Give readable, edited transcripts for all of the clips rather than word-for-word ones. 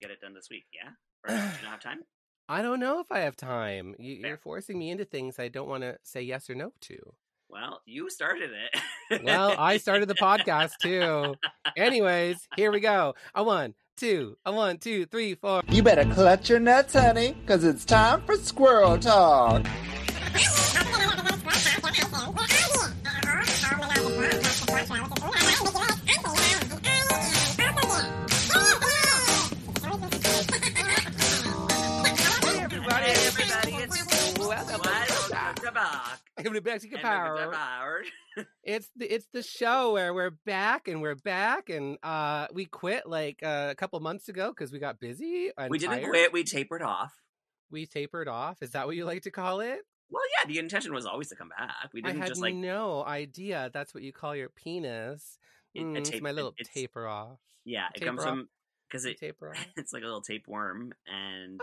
Get it done this week, yeah? Or do you not have time? I don't know if I have time. You're forcing me into things I don't want to say yes or no to. Well, you started it. Well, I started the podcast too. Anyways, here we go. A 1, 2, 3, 4. You better clutch your nuts, honey, because it's time for Squirrel Talk. It's the show where we're back and we quit like a couple months ago because we got busy. We didn't quit. We tapered off. Is that what you like to call it? Well, yeah. The intention was always to come back. We didn't just like. I had no idea. That's what you call your penis. It's my little taper off. Yeah, it comes from because it's like a little tapeworm and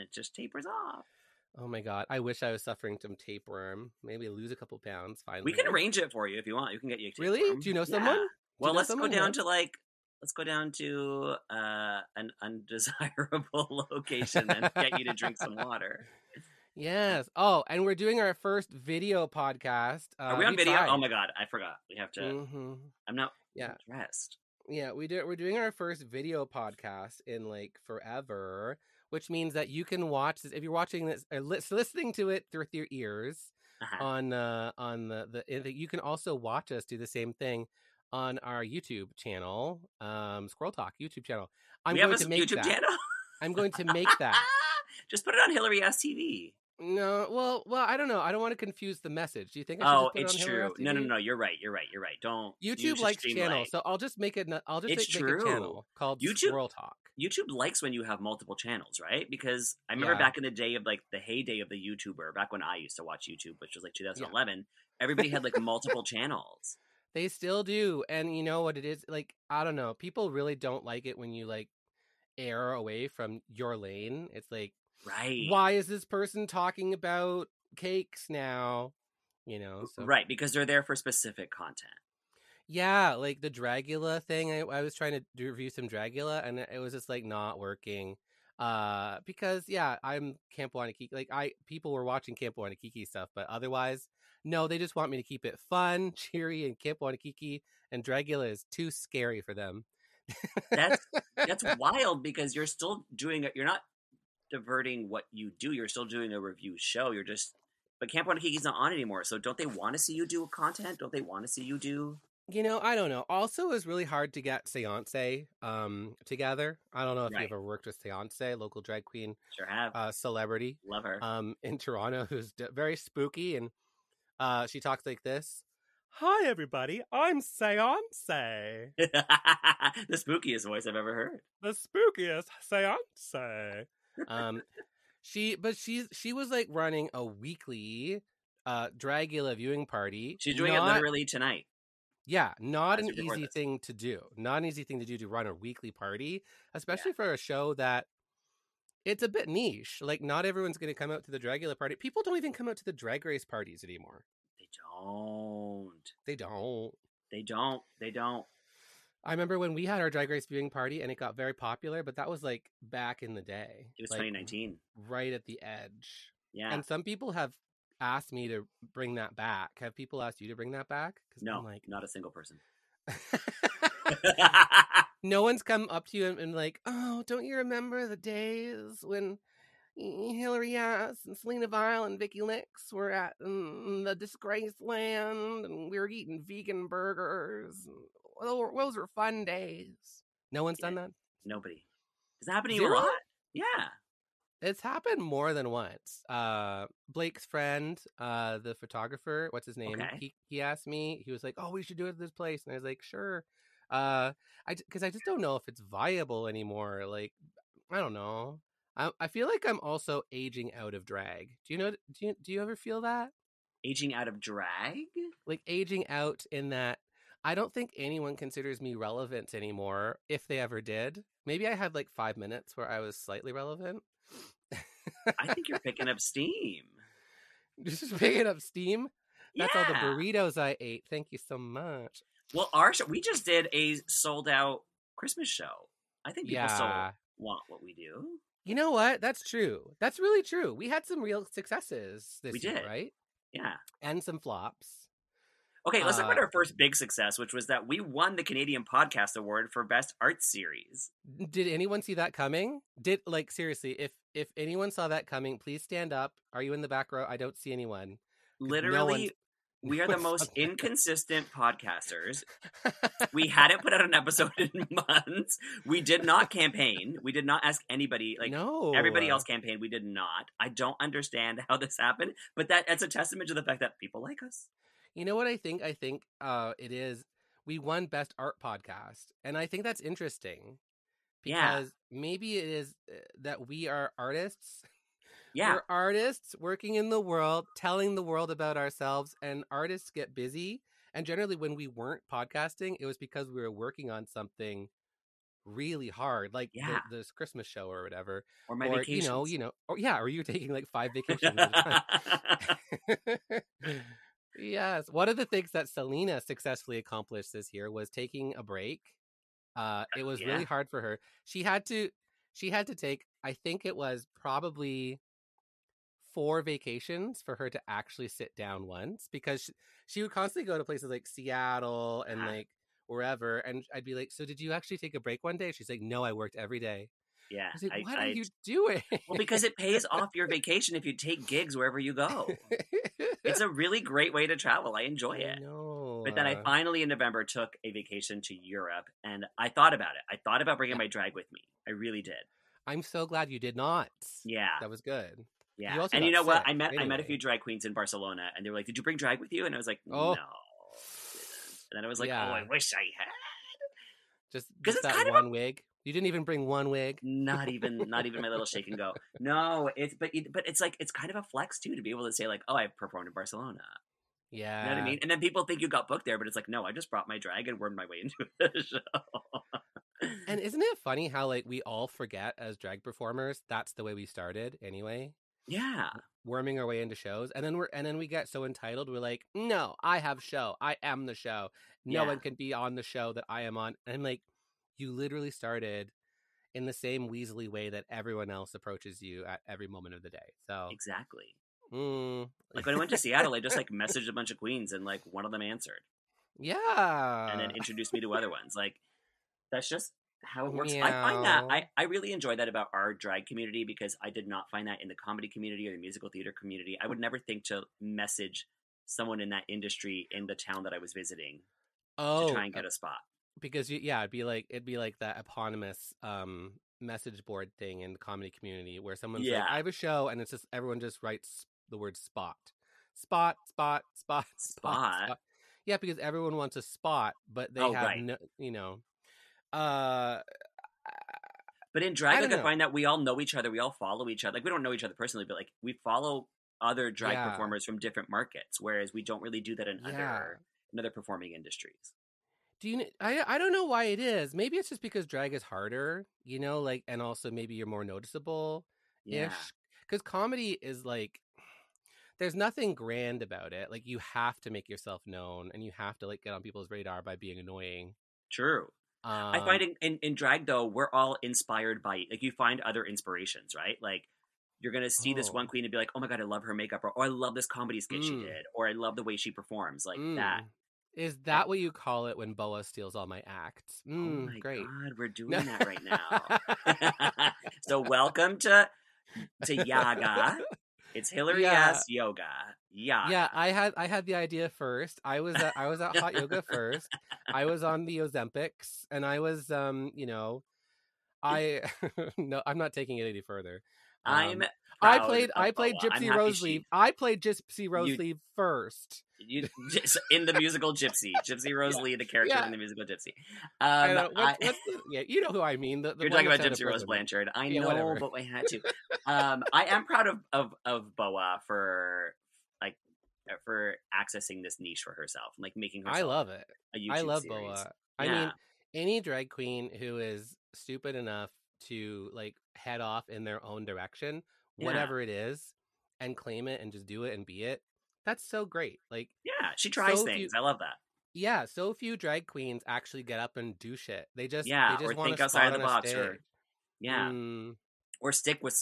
it just tapers off. Oh my God. I wish I was suffering from tapeworm. Maybe lose a couple pounds finally. We can arrange it for you if you want. You can get you a tapeworm. Really? Do you know someone? Yeah. Well, let's go down to an undesirable location and get you to drink some water. Yes. Oh, and we're doing our first video podcast. Are we on video? Tried. Oh my God. I forgot. We have to. Mm-hmm. I'm not dressed. Yeah. We're doing our first video podcast in like forever. Which means that you can watch this if you're watching this or listening to it through your ears on the you can also watch us do the same thing on our YouTube channel, Squirrel Talk YouTube channel. I'm going to make that. Just put it on Hillary Yass TV. No, well, I don't know. I don't want to confuse the message. Do you think? It's true. No. You're right. Don't. YouTube likes channels, so I'll just make it. I'll just make a channel called YouTube, Squirrel Talk. YouTube likes when you have multiple channels, right? Because I remember back in the day of like the heyday of the YouTuber, back when I used to watch YouTube, which was like 2011. Yeah. Everybody had like multiple channels. They still do, and you know what it is? Like I don't know. People really don't like it when you like err away from your lane. It's like. Right. Why is this person talking about cakes now? You know, so. Right, because they're there for specific content. Yeah, like the Dragula thing. I was trying to review some Dragula, and it was just like not working. Because I'm Camp Wannakiki. Like people were watching Camp Wannakiki stuff, but otherwise, no, they just want me to keep it fun, cheery, and Camp Wannakiki. And Dragula is too scary for them. That's wild because you're still doing it. You're not diverting what you do. You're still doing a review show. You're just, but Camp Wannakiki's not on anymore. So don't they want to see you do content? Don't they want to see you do? You know, I don't know. Also, it was really hard to get Seance together. I don't know if you ever worked with Seance, local drag queen. Sure have. Celebrity. Love her. In Toronto, who's very spooky, and she talks like this. Hi, everybody. I'm Seance. The spookiest voice I've ever heard. The spookiest Seance. She was like running a weekly Dragula viewing party. She's doing it literally tonight. Yeah, not an easy thing to do to run a weekly party, especially for a show that it's a bit niche. Like not everyone's going to come out to the Dragula party. People don't even come out to the Drag Race parties anymore. They don't. I remember when we had our Drag Race viewing party and it got very popular, but that was like back in the day. It was like 2019. Right at the edge. Yeah. And some people have asked me to bring that back. Have people asked you to bring that back? No, I'm like, not a single person. No one's come up to you and like, oh, don't you remember the days when Hillary Yass and Selena Vile and Vicky Licks were at the Disgrace Land and we were eating vegan burgers? Those were fun days. No one's done that? Nobody. Is that happening a lot? Yeah. It's happened more than once. Blake's friend, the photographer, what's his name? Okay. He asked me, he was like, oh, we should do it at this place. And I was like, sure. Because I just don't know if it's viable anymore. Like I don't know. I feel like I'm also aging out of drag. Do you know? Do you ever feel that? Aging out of drag? Like aging out in that I don't think anyone considers me relevant anymore, if they ever did. Maybe I had like 5 minutes where I was slightly relevant. I think you're picking up steam. Just picking up steam? That's all the burritos I ate. Thank you so much. Well, our show, we just did a sold out Christmas show. I think people still want what we do. You know what? That's true. That's really true. We had some real successes this year, right? Yeah. And some flops. Okay, let's talk about our first big success, which was that we won the Canadian Podcast Award for Best Art Series. Did anyone see that coming? Seriously, if anyone saw that coming, please stand up. Are you in the back row? I don't see anyone. Literally, we are the most inconsistent podcasters. We hadn't put out an episode in months. We did not campaign. We did not ask anybody. Everybody else campaigned. We did not. I don't understand how this happened, but that's a testament to the fact that people like us. You know what I think? I think it is. We won Best Art Podcast, and I think that's interesting because maybe it is that we are artists. Yeah. We're artists working in the world, telling the world about ourselves, and artists get busy. And generally, when we weren't podcasting, it was because we were working on something really hard, like this Christmas show or whatever, or my vacations. Or you were taking like 5 vacations at a time. Yes. One of the things that Selena successfully accomplished this year was taking a break. It was really hard for her. She had to take, I think it was probably 4 vacations for her to actually sit down once, because she would constantly go to places like Seattle and like wherever. And I'd be like, so did you actually take a break one day? She's like, no, I worked every day. Yeah. I was like, what are you doing? Well, because it pays off your vacation if you take gigs wherever you go. It's a really great way to travel. I enjoy it. But then I finally in November took a vacation to Europe, and I thought about it. I thought about bringing my drag with me. I really did. I'm so glad you did not. Yeah. That was good. Yeah. And you know what? I met a few drag queens in Barcelona, and they were like, did you bring drag with you? And I was like, no. And then I was like, oh, I wish I had. Just that one wig. You didn't even bring one wig. Not even my little shake and go. No, it's like it's kind of a flex too to be able to say like, oh, I performed in Barcelona. Yeah, you know what I mean. And then people think you got booked there, but it's like, no, I just brought my drag and wormed my way into the show. And isn't it funny how like we all forget as drag performers that's the way we started anyway. Yeah, worming our way into shows, and then we get so entitled. We're like, no, I have show. I am the show. No one can be on the show that I am on. And like. You literally started in the same weaselly way that everyone else approaches you at every moment of the day. So exactly. Like when I went to Seattle, I just like messaged a bunch of queens and like one of them answered. Yeah. And then introduced me to other ones. Like that's just how it works. Yeah. I find that I really enjoy that about our drag community, because I did not find that in the comedy community or the musical theater community. I would never think to message someone in that industry in the town that I was visiting to try and get a spot. Because it'd be like that eponymous message board thing in the comedy community where someone's like, I have a show, and it's just everyone just writes the word spot. Yeah, because everyone wants a spot, but they have no, But in drag, I find that we all know each other, we all follow each other. Like we don't know each other personally, but like we follow other drag performers from different markets, whereas we don't really do that in other performing industries. I don't know why it is. Maybe it's just because drag is harder, and also maybe you're more noticeable ish. Yeah. Because comedy is like, there's nothing grand about it. Like you have to make yourself known, and you have to like get on people's radar by being annoying. True. I find in drag though, we're all inspired by like you find other inspirations, right? Like you're gonna see this one queen and be like, oh my god, I love her makeup, or oh, I love this comedy skit she did, or I love the way she performs, like that. Is that what you call it when Boa steals all my acts? Oh my God, we're doing that right now. So welcome to Yaga. It's Hillary Yass yoga. Yeah. Yeah, I had the idea first. I was at hot yoga first. I was on the Ozempics, and I was I'm not taking it any further. I'm I played Gypsy Rose Leaf. I played Gypsy Rose Leaf first. You in the musical Gypsy. Gypsy Rose Lee, the character in the musical Gypsy. You know who I mean. You're talking about Gypsy Rose Blanchard. I know, but I had to. I am proud of Boa for accessing this niche for herself and like making herself. I love it. I love series. Boa. Yeah. I mean, any drag queen who is stupid enough to like head off in their own direction, whatever it is, and claim it and just do it and be it. That's so great. Like, yeah, she tries so things. I love that. Yeah, so few drag queens actually get up and do shit. They just they just or think outside the box, or stick with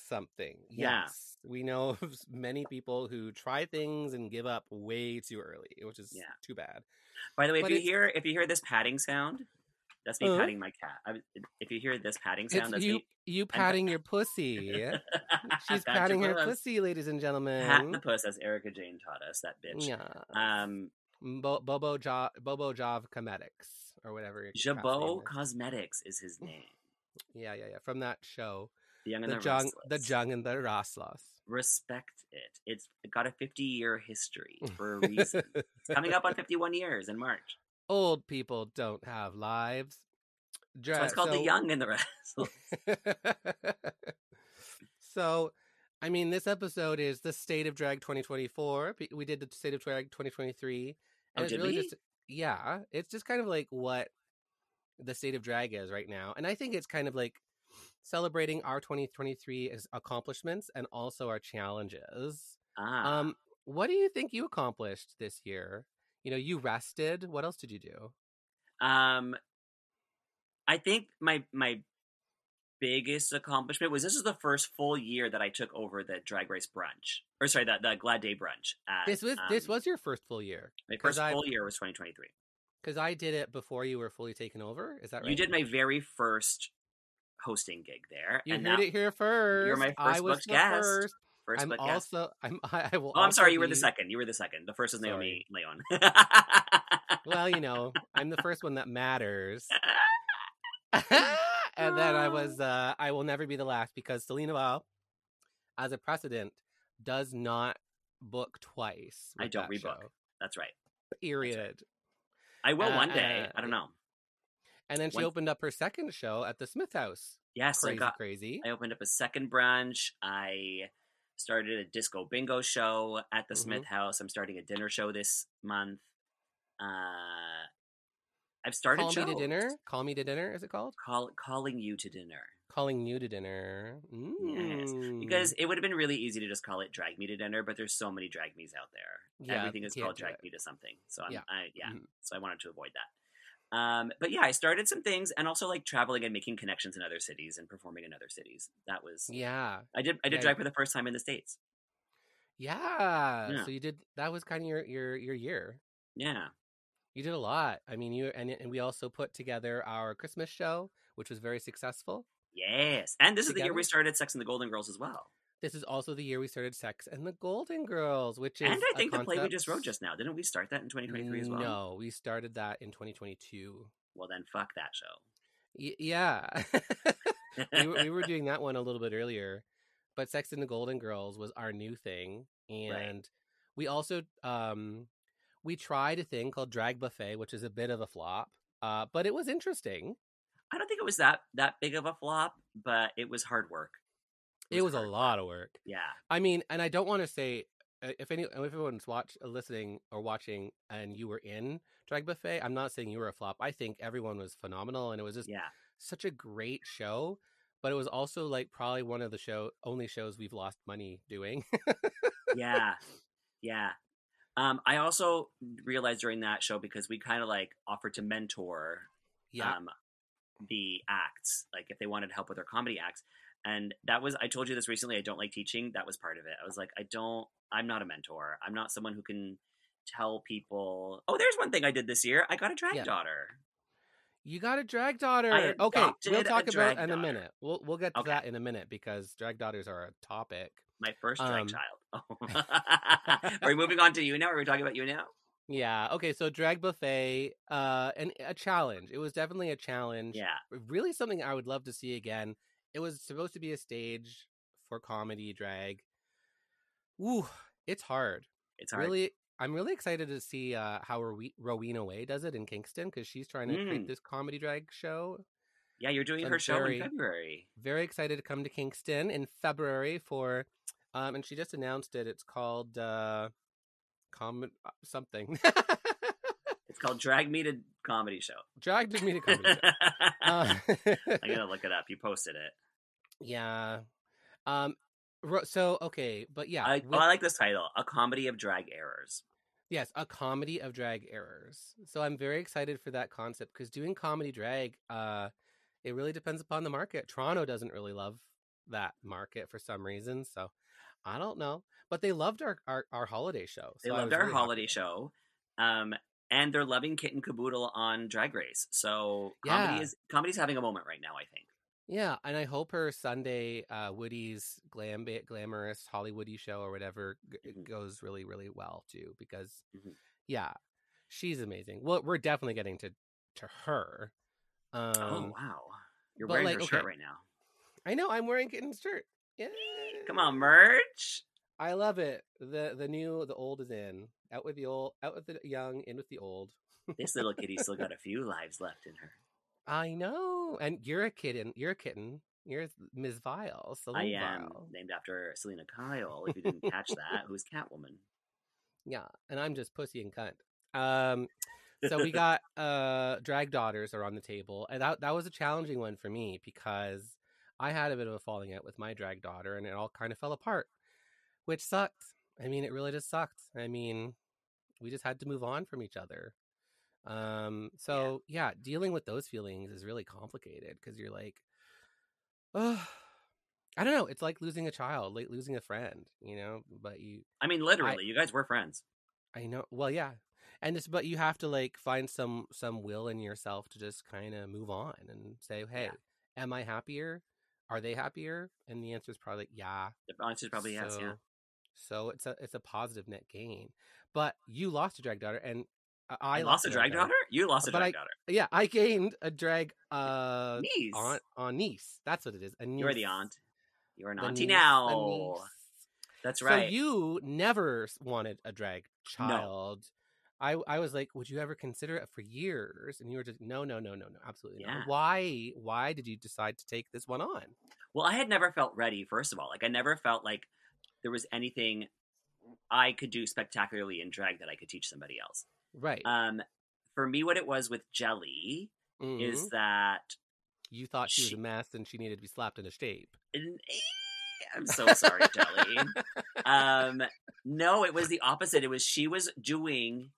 something. Yes, we know of many people who try things and give up way too early, which is too bad. By the way, if you hear this patting sound, that's me patting my cat. If you hear this patting sound, that's me. You patting your pussy. She's patting her pussy, ladies and gentlemen. Pat the puss, as Erika Jayne taught us, that bitch. Yeah. Bobo Jav Cosmetics, or whatever. Jabo Cosmetics is his name. Yeah. From that show. The Young and the Restless. The Young and the Restless. Respect it. It's got a 50-year history for a reason. It's coming up on 51 years in March. Old people don't have lives. So it's called The Young and the Restless. So, I mean, this episode is the State of Drag 2024. We did the State of Drag 2023. And it's really just, it's just kind of like what the state of drag is right now. And I think it's kind of like celebrating our 2023 accomplishments and also our challenges. What do you think you accomplished this year? You know, you rested. What else did you do? I think my biggest accomplishment was this is the first full year that I took over the Drag Race brunch, or sorry, the Glad Day brunch. This was your first full year. My first full year was 2023. Because I did it before you were fully taken over. Is that right? You did my very first hosting gig there. You heard it here first. You're my first booked guest. I'm sorry. You were the second. The first is Naomi Leon. Well, you know, I'm the first one that matters. And then I was. I will never be the last because Selena Vile, as a precedent, does not book twice. I don't rebook. Show. That's right. Period. That's right. I will one day. I don't know. And then she opened up her second show at the Smith House. Yes, crazy. I opened up a second brunch. I started a disco bingo show at the Smith House. I'm starting a dinner show this month. I've started Call shows. Me to Dinner. Call Me to Dinner, is it called? Calling You to Dinner. Calling You to Dinner. Mm. Yes. Because it would have been really easy to just call it Drag Me to Dinner, but there's so many drag me's out there. Yeah, everything is called Drag Me to something. So So I wanted to avoid that. But yeah, I started some things and also like traveling and making connections in other cities and performing in other cities. That was I did drag for the first time in the States. Yeah. So you did that was kind of your year. Yeah. You did a lot. I mean, and we also put together our Christmas show, which was very successful. Yes. And this is the year we started Sex and the Golden Girls as well. This is also the year we started Sex and the Golden Girls, which is And I think the play we just wrote just now. Didn't we start that in 2023 as well? No, we started that in 2022. Well, then fuck that show. Yeah. we were doing that one a little bit earlier. But Sex and the Golden Girls was our new thing. And we also... we tried a thing called Drag Buffet, which is a bit of a flop, but it was interesting. I don't think it was that big of a flop, but it was hard work. It was a lot of work. Yeah. I mean, and I don't want to say, if everyone's listening or watching and you were in Drag Buffet, I'm not saying you were a flop. I think everyone was phenomenal, and it was just such a great show, but it was also like probably one of the only shows we've lost money doing. Yeah. Yeah. I also realized during that show, because we kind of like offered to mentor the acts, like if they wanted help with their comedy acts. And that was, I told you this recently, I don't like teaching. That was part of it. I was like, I'm not a mentor. I'm not someone who can tell people, oh, there's one thing I did this year. I got a drag daughter. You got a drag daughter. Okay, we'll talk about it in a minute. We'll get to that in a minute because drag daughters are a topic. My first drag child. Oh. Are we moving on to you now? Are we talking about you now? Yeah. Okay. So Drag Buffet and a challenge. It was definitely a challenge. Yeah. Really something I would love to see again It was supposed to be a stage for comedy drag. Ooh, it's hard. It's hard. Really, I'm really excited to see how Rowena Way does it in Kingston, because she's trying to create this comedy drag show. Yeah, you're doing her show in February. Very excited to come to Kingston in February for, and she just announced it. It's called something. It's called Drag Me to Comedy Show. Drag Me to Comedy Show. I gotta look it up. You posted it. Yeah. So okay, but yeah. I like this title, A Comedy of Drag Errors. Yes, A Comedy of Drag Errors. So I'm very excited for that concept, because doing comedy drag, it really depends upon the market. Toronto doesn't really love that market for some reason, so I don't know. But they loved our holiday show. So they loved our really holiday show, and they're loving Kitten Caboodle on Drag Race. So comedy's having a moment right now, I think. Yeah, and I hope her Sunday Woody's glamorous Hollywoody show or whatever goes really, really well too, because she's amazing. Well, we're definitely getting to her. Oh wow, you're wearing her shirt right now. I know, I'm wearing Kitten's shirt. Yeah, come on, merch. I love it. The old is in. Out with the old, out with the young, in with the old. This little kitty's still got a few lives left in her. I know, and you're a kitten. You're a kitten. You're Ms. Vile. Selena I am Vile. Named after Selena Kyle. If you didn't catch that, who's Catwoman? Yeah, and I'm just pussy and cunt. So we got drag daughters are on the table, and that was a challenging one for me, because I had a bit of a falling out with my drag daughter, and it all kind of fell apart, which sucked. I mean, it really just sucked. I mean, we just had to move on from each other. So dealing with those feelings is really complicated, because you're like, oh, I don't know. It's like losing a child, like losing a friend, you know, but you guys were friends. I know. Well, yeah. And it's, but you have to like find some will in yourself to just kind of move on and say, hey, am I happier? Are they happier? And the answer is probably, yeah. The answer is probably yes. Yeah. So it's a positive net gain, but you lost a drag daughter, and I lost a drag daughter? You lost a drag daughter. Yeah, I gained a drag niece. Aunt niece. That's what it is. You're the aunt. You're an auntie now. That's right. So you never wanted a drag child. No. I was like, would you ever consider it for years? And you were just, no, absolutely not. Why did you decide to take this one on? Well, I had never felt ready, first of all. Like, I never felt like there was anything I could do spectacularly in drag that I could teach somebody else. Right. For me, what it was with Jelly is that you thought she was a mess and she needed to be slapped into shape. I'm so sorry, Jelly. No, it was the opposite. It was she was doing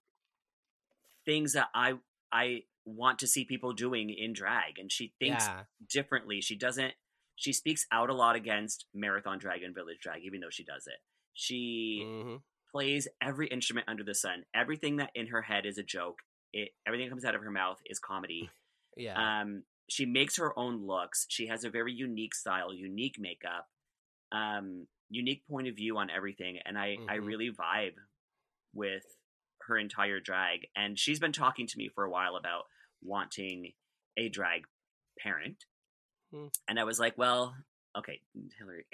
things that I want to see people doing in drag, and she thinks differently. She doesn't. She speaks out a lot against marathon drag and village drag, even though she does it. She. Mm-hmm. Plays every instrument under the sun. Everything that in her head is a joke. Everything that comes out of her mouth is comedy. She makes her own looks. She has a very unique style, unique makeup, unique point of view on everything. And I really vibe with her entire drag. And she's been talking to me for a while about wanting a drag parent. And I was like, well, okay, Hillary.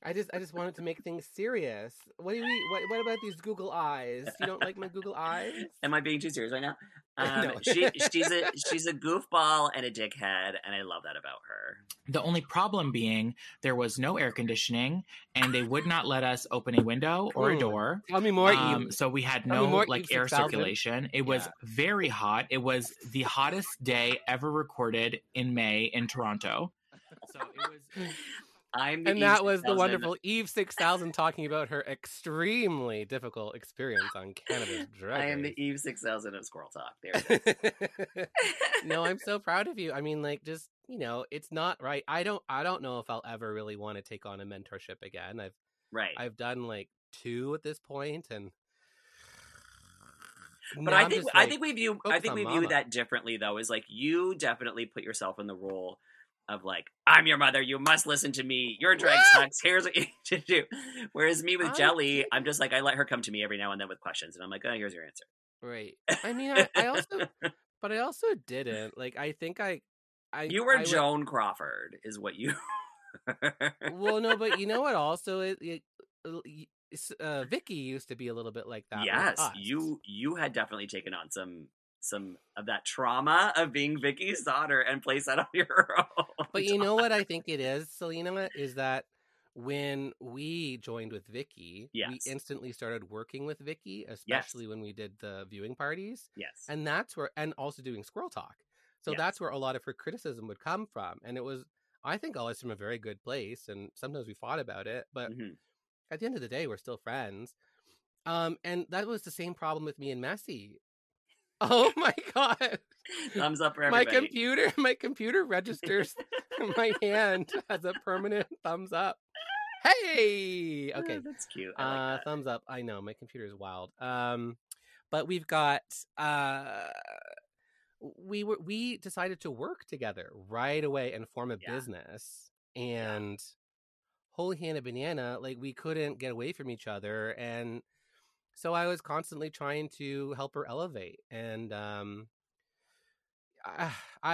I just wanted to make things serious. What do you mean? What about these Google eyes? You don't like my Google eyes? Am I being too serious right now? No. she's a goofball and a dickhead, and I love that about her. The only problem being there was no air conditioning, and they would not let us open a window or a door. Tell me more, Eve. So we had no air circulation. It was very hot. It was the hottest day ever recorded in May in Toronto. So it was. And that was the wonderful Eve 6000 talking about her extremely difficult experience on Canada's Drag Race. I am the Eve 6000 of Squirrel Talk. There it is. No, I'm so proud of you. I mean, like, just, you know, it's not right. I don't know if I'll ever really want to take on a mentorship again. I've done like 2 at this point, and but I think we view that differently though. Is like you definitely put yourself in the role of like, I'm your mother, you must listen to me, your drag sucks, here's what you need to do. Whereas me with Jelly, I'm just like, I let her come to me every now and then with questions, and I'm like, oh, here's your answer. Right. I mean, I also, but I also didn't. Like, I think I, You were Joan Crawford, is what you. Well, no, but you know what? Also, Vicky used to be a little bit like that. Yes, you had definitely taken on some of that trauma of being Vicky's daughter and placed that on your own. But you know what I think it is, Selena, is that when we joined with Vicky, yes, we instantly started working with Vicky, especially yes, when we did the viewing parties. Yes, and that's where, and also doing Squirrel Talk. So yes, that's where a lot of her criticism would come from. And it was, I think, always from a very good place. And sometimes we fought about it. But mm-hmm, at the end of the day, we're still friends. And that was the same problem with me and Messy. Oh, my God. Thumbs up for everybody. My computer registers my hand as a permanent thumbs up. Hey! Okay. Oh, that's cute. I like that. Thumbs up. I know. My computer is wild. But we've got... We decided to work together right away and form a business, and holy Hannah Banana, like, we couldn't get away from each other. And so I was constantly trying to help her elevate, and I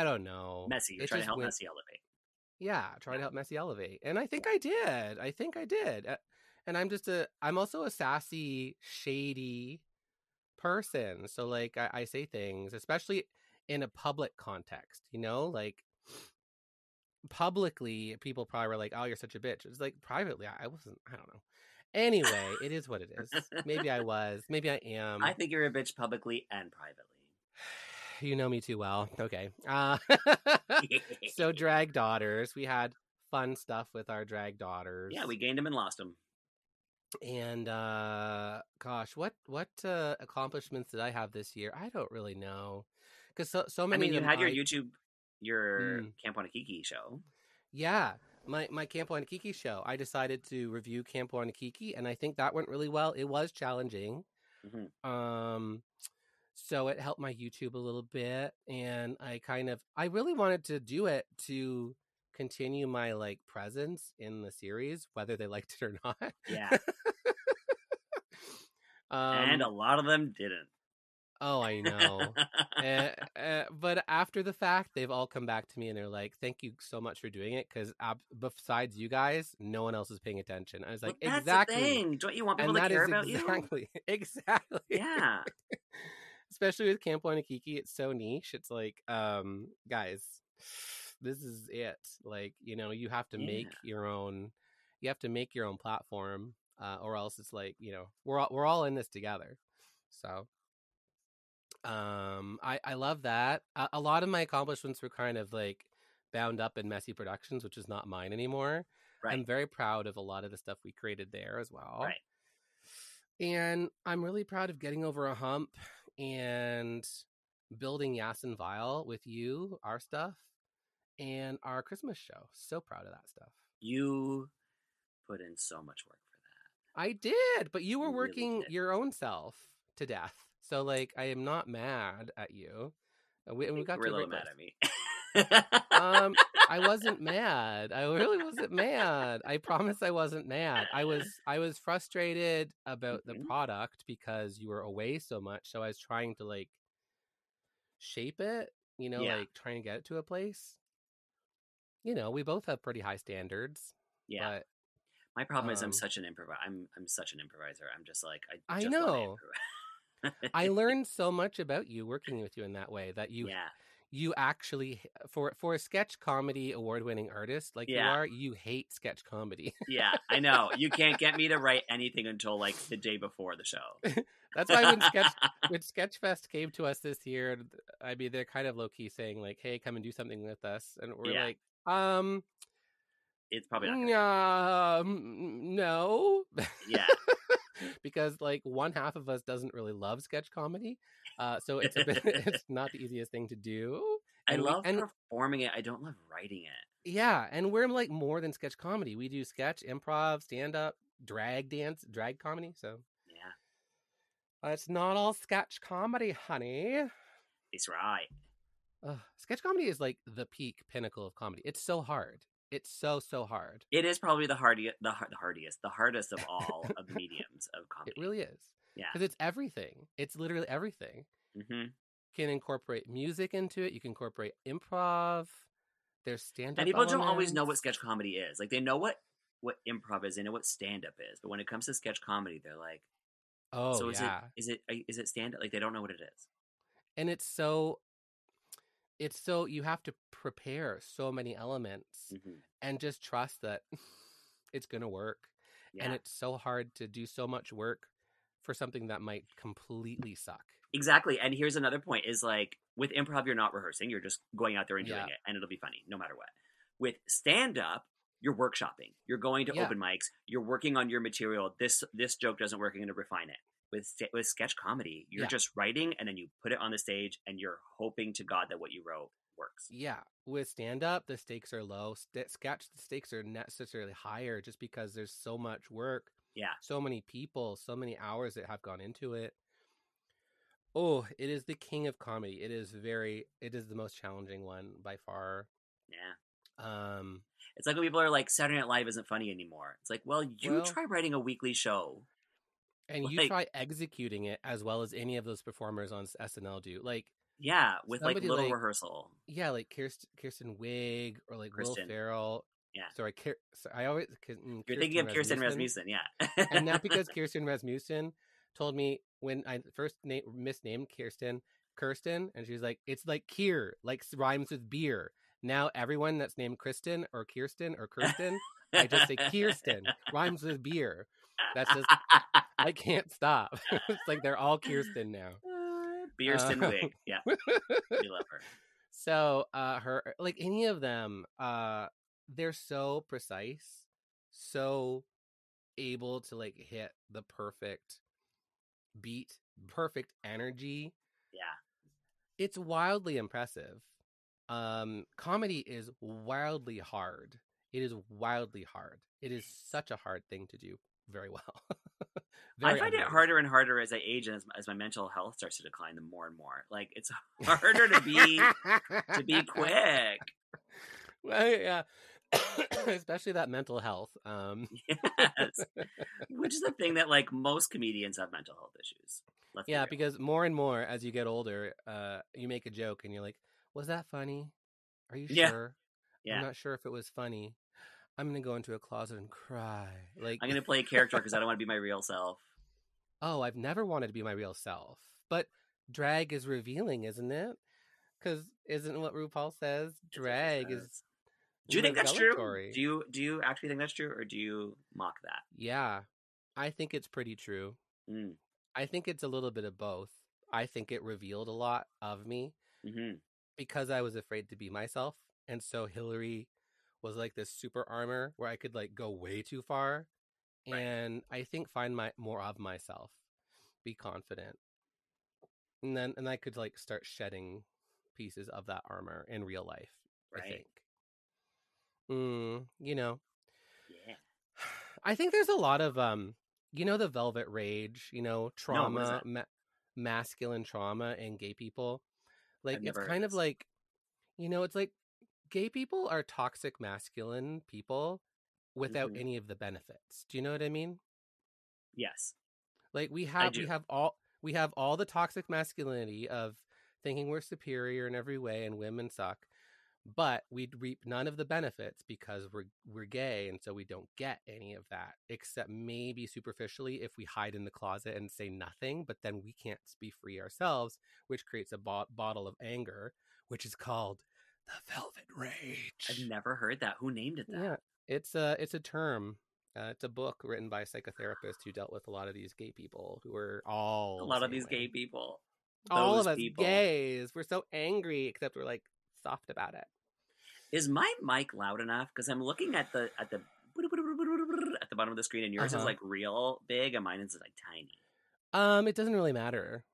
don't know. Messy, you're trying to help Messy elevate. Yeah, trying to help Messy elevate, and I think I did. And I'm also a sassy, shady person. So like I say things, especially in a public context, you know, like publicly people probably were like, oh, you're such a bitch. It's like privately, I wasn't, I don't know. Anyway, it is what it is. Maybe I was, maybe I am. I think you're a bitch publicly and privately. You know me too well. Okay. So drag daughters, we had fun stuff with our drag daughters. Yeah, we gained them and lost them. And gosh, what accomplishments did I have this year? I don't really know. Because so many. I mean, you had your Camp Wannakiki show. Yeah, my Camp Wannakiki show. I decided to review Camp Wannakiki, and I think that went really well. It was challenging, mm-hmm, so it helped my YouTube a little bit, and I really wanted to do it to continue my like presence in the series, whether they liked it or not. Yeah. And a lot of them didn't. Oh, I know. But after the fact, they've all come back to me and they're like, thank you so much for doing it, because besides you guys, no one else is paying attention. I was like, well, exactly. That's the thing. Don't you want people to care about you? Exactly. Yeah. Especially with Camp Wannakiki, it's so niche. It's like, guys, this is it. Like, you know, you have to make your own. You have to make your own platform, or else it's like, you know, we're all in this together. So, I love that. A lot of my accomplishments were kind of like bound up in Messy Productions, which is not mine anymore. Right. I'm very proud of a lot of the stuff we created there as well. Right. And I'm really proud of getting over a hump and building Yass and Vile with you, our stuff, and our Christmas show. So proud of that stuff. You put in so much work for that. I did, but you were working your own self to death. So, like, I am not mad at you. We got to really mad at me. I wasn't mad. I really wasn't mad. I promise I wasn't mad. I was frustrated about the product because you were away so much. So I was trying to like shape it, you know, like trying to get it to a place. You know, we both have pretty high standards. Yeah. But, my problem is I'm such an improviser. I'm just like, I know. Love improvising. I learned so much about you working with you in that way, that you actually, for a sketch comedy award-winning artist like you are, you hate sketch comedy. Yeah, I know. You can't get me to write anything until like the day before the show. That's why when Sketchfest came to us this year, I mean, they're kind of low-key saying like, hey, come and do something with us. And we're like, it's probably not no. Yeah. Because like one half of us doesn't really love sketch comedy. So it's a bit, it's not the easiest thing to do. And I love performing it. I don't love writing it. Yeah. And we're like more than sketch comedy. We do sketch, improv, stand up, drag dance, drag comedy. So yeah, it's not all sketch comedy, honey. It's right. Sketch comedy is like the peak pinnacle of comedy. It's so hard. It's so hard. It is probably the hardest of all of the mediums of comedy. It really is. Yeah. Because it's everything. It's literally everything. Mm-hmm. You can incorporate music into it. You can incorporate improv. their stand-up. And people don't always know what sketch comedy is. Like, they know what improv is, they know what stand-up is, but when it comes to sketch comedy, they're like, oh, so is it stand-up? Like, they don't know what it is. And it's so you have to prepare so many elements, mm-hmm. and just trust that it's gonna work. Yeah. And it's so hard to do so much work for something that might completely suck. Exactly. And here's another point is, like, with improv, you're not rehearsing. You're just going out there and doing it, and it'll be funny no matter what. With stand-up, you're workshopping. You're going to open mics. You're working on your material. This joke doesn't work. I'm going to refine it. With sketch comedy, you're just writing, and then you put it on the stage, and you're hoping to God that what you wrote works. Yeah. With stand-up, the stakes are low. Sketch, the stakes are necessarily higher just because there's so much work. Yeah. So many people, so many hours that have gone into it. Oh, it is the king of comedy. It is the most challenging one by far. Yeah. It's like when people are like, Saturday Night Live isn't funny anymore. It's like, well, try writing a weekly show. And you try executing it as well as any of those performers on SNL do. Like, yeah, with like little rehearsal. Yeah, like Kirsten Wig or like Will Ferrell. Yeah. Sorry, I always... You're thinking of Kirsten Rasmussen, yeah. And not because Kirsten Rasmussen told me when I first misnamed Kirsten, and she was like, it's like Kier, like rhymes with beer. Now everyone that's named Kristen or Kirsten or Kirsten, I just say Kirsten, rhymes with beer. That's just, I can't stop. It's like they're all Kirsten now. Beersten Wig, yeah. We love her. So her, like any of them... they're so precise, so able to like hit the perfect beat, perfect energy. Yeah. It's wildly impressive. Comedy is wildly hard. It is such a hard thing to do very well. I find it harder and harder as I age and as my mental health starts to decline the more and more. Like, it's harder to be quick. Well, yeah. Especially that mental health. Yes. Which is the thing that, like, most comedians have mental health issues. Yeah, because more and more as you get older, you make a joke and you're like, was that funny? Are you sure? Yeah. I'm not sure if it was funny. I'm going to go into a closet and cry. Like, I'm going to play a character because I don't want to be my real self. Oh, I've never wanted to be my real self. But drag is revealing, isn't it? Because isn't what RuPaul says? Drag is... Do you think that's true? Do you actually think that's true, or do you mock that? Yeah, I think it's pretty true. Mm. I think it's a little bit of both. I think it revealed a lot of me, mm-hmm. because I was afraid to be myself, and so Hillary was like this super armor where I could like go way too far, right. and I think find more of myself, be confident, and then I could like start shedding pieces of that armor in real life. Right. I think. You know, yeah. I think there's a lot of the velvet rage, trauma, masculine trauma in gay people. Like, it's kind of like, it's like gay people are toxic masculine people without mm-hmm. any of the benefits. Do you know what I mean? Yes. Like we have all the toxic masculinity of thinking we're superior in every way and women suck. But we'd reap none of the benefits because we're gay, and so we don't get any of that, except maybe superficially if we hide in the closet and say nothing, but then we can't be free ourselves, which creates a bottle of anger, which is called the Velvet Rage. I've never heard that. Who named it that? Yeah, it's a term. It's a book written by a psychotherapist who dealt with a lot of these gay people who were all... A lot of these gay people. All of us gays. We're so angry, except we're like soft about it. Is my mic loud enough? Because I'm looking at the bottom of the screen, and yours is like real big, and mine is like tiny. It doesn't really matter.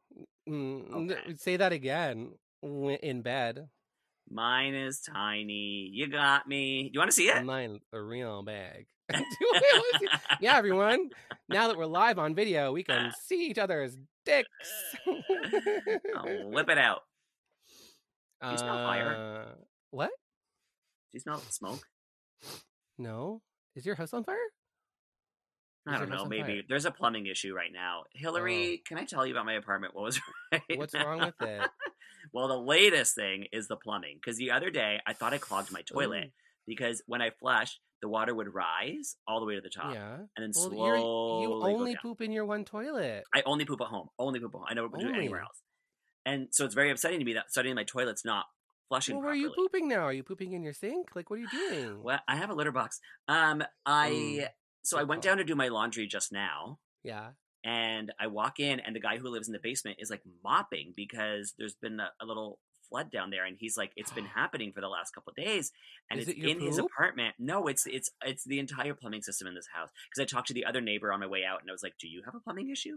Okay. Say that again. In bed. Mine is tiny. You got me. Do you want to see it? Mine's a real big. Yeah, everyone. Now that we're live on video, we can see each other's dicks. I'll whip it out. Do you smell fire? What? Do you smell smoke? No. Is your house on fire? I don't know. Maybe fire? There's a plumbing issue right now. Hillary, can I tell you about my apartment? What was right What's now? Wrong with it? Well, the latest thing is the plumbing. Because the other day, I thought I clogged my toilet because when I flushed, the water would rise all the way to the top, and then slowly you only poop in your one toilet. I only poop at home. I don't do it anywhere else. And so it's very upsetting to me that suddenly my toilet's not flushing properly. Where are you pooping now? Are you pooping in your sink? Like, what are you doing? Well, I have a litter box. So I went down to do my laundry just now. Yeah. And I walk in, and the guy who lives in the basement is, like, mopping because there's been a little flood down there, and he's like, it's been happening for the last couple of days, and is it's it in poop? His apartment. No, it's the entire plumbing system in this house. Because I talked to the other neighbor on my way out, and I was like, do you have a plumbing issue?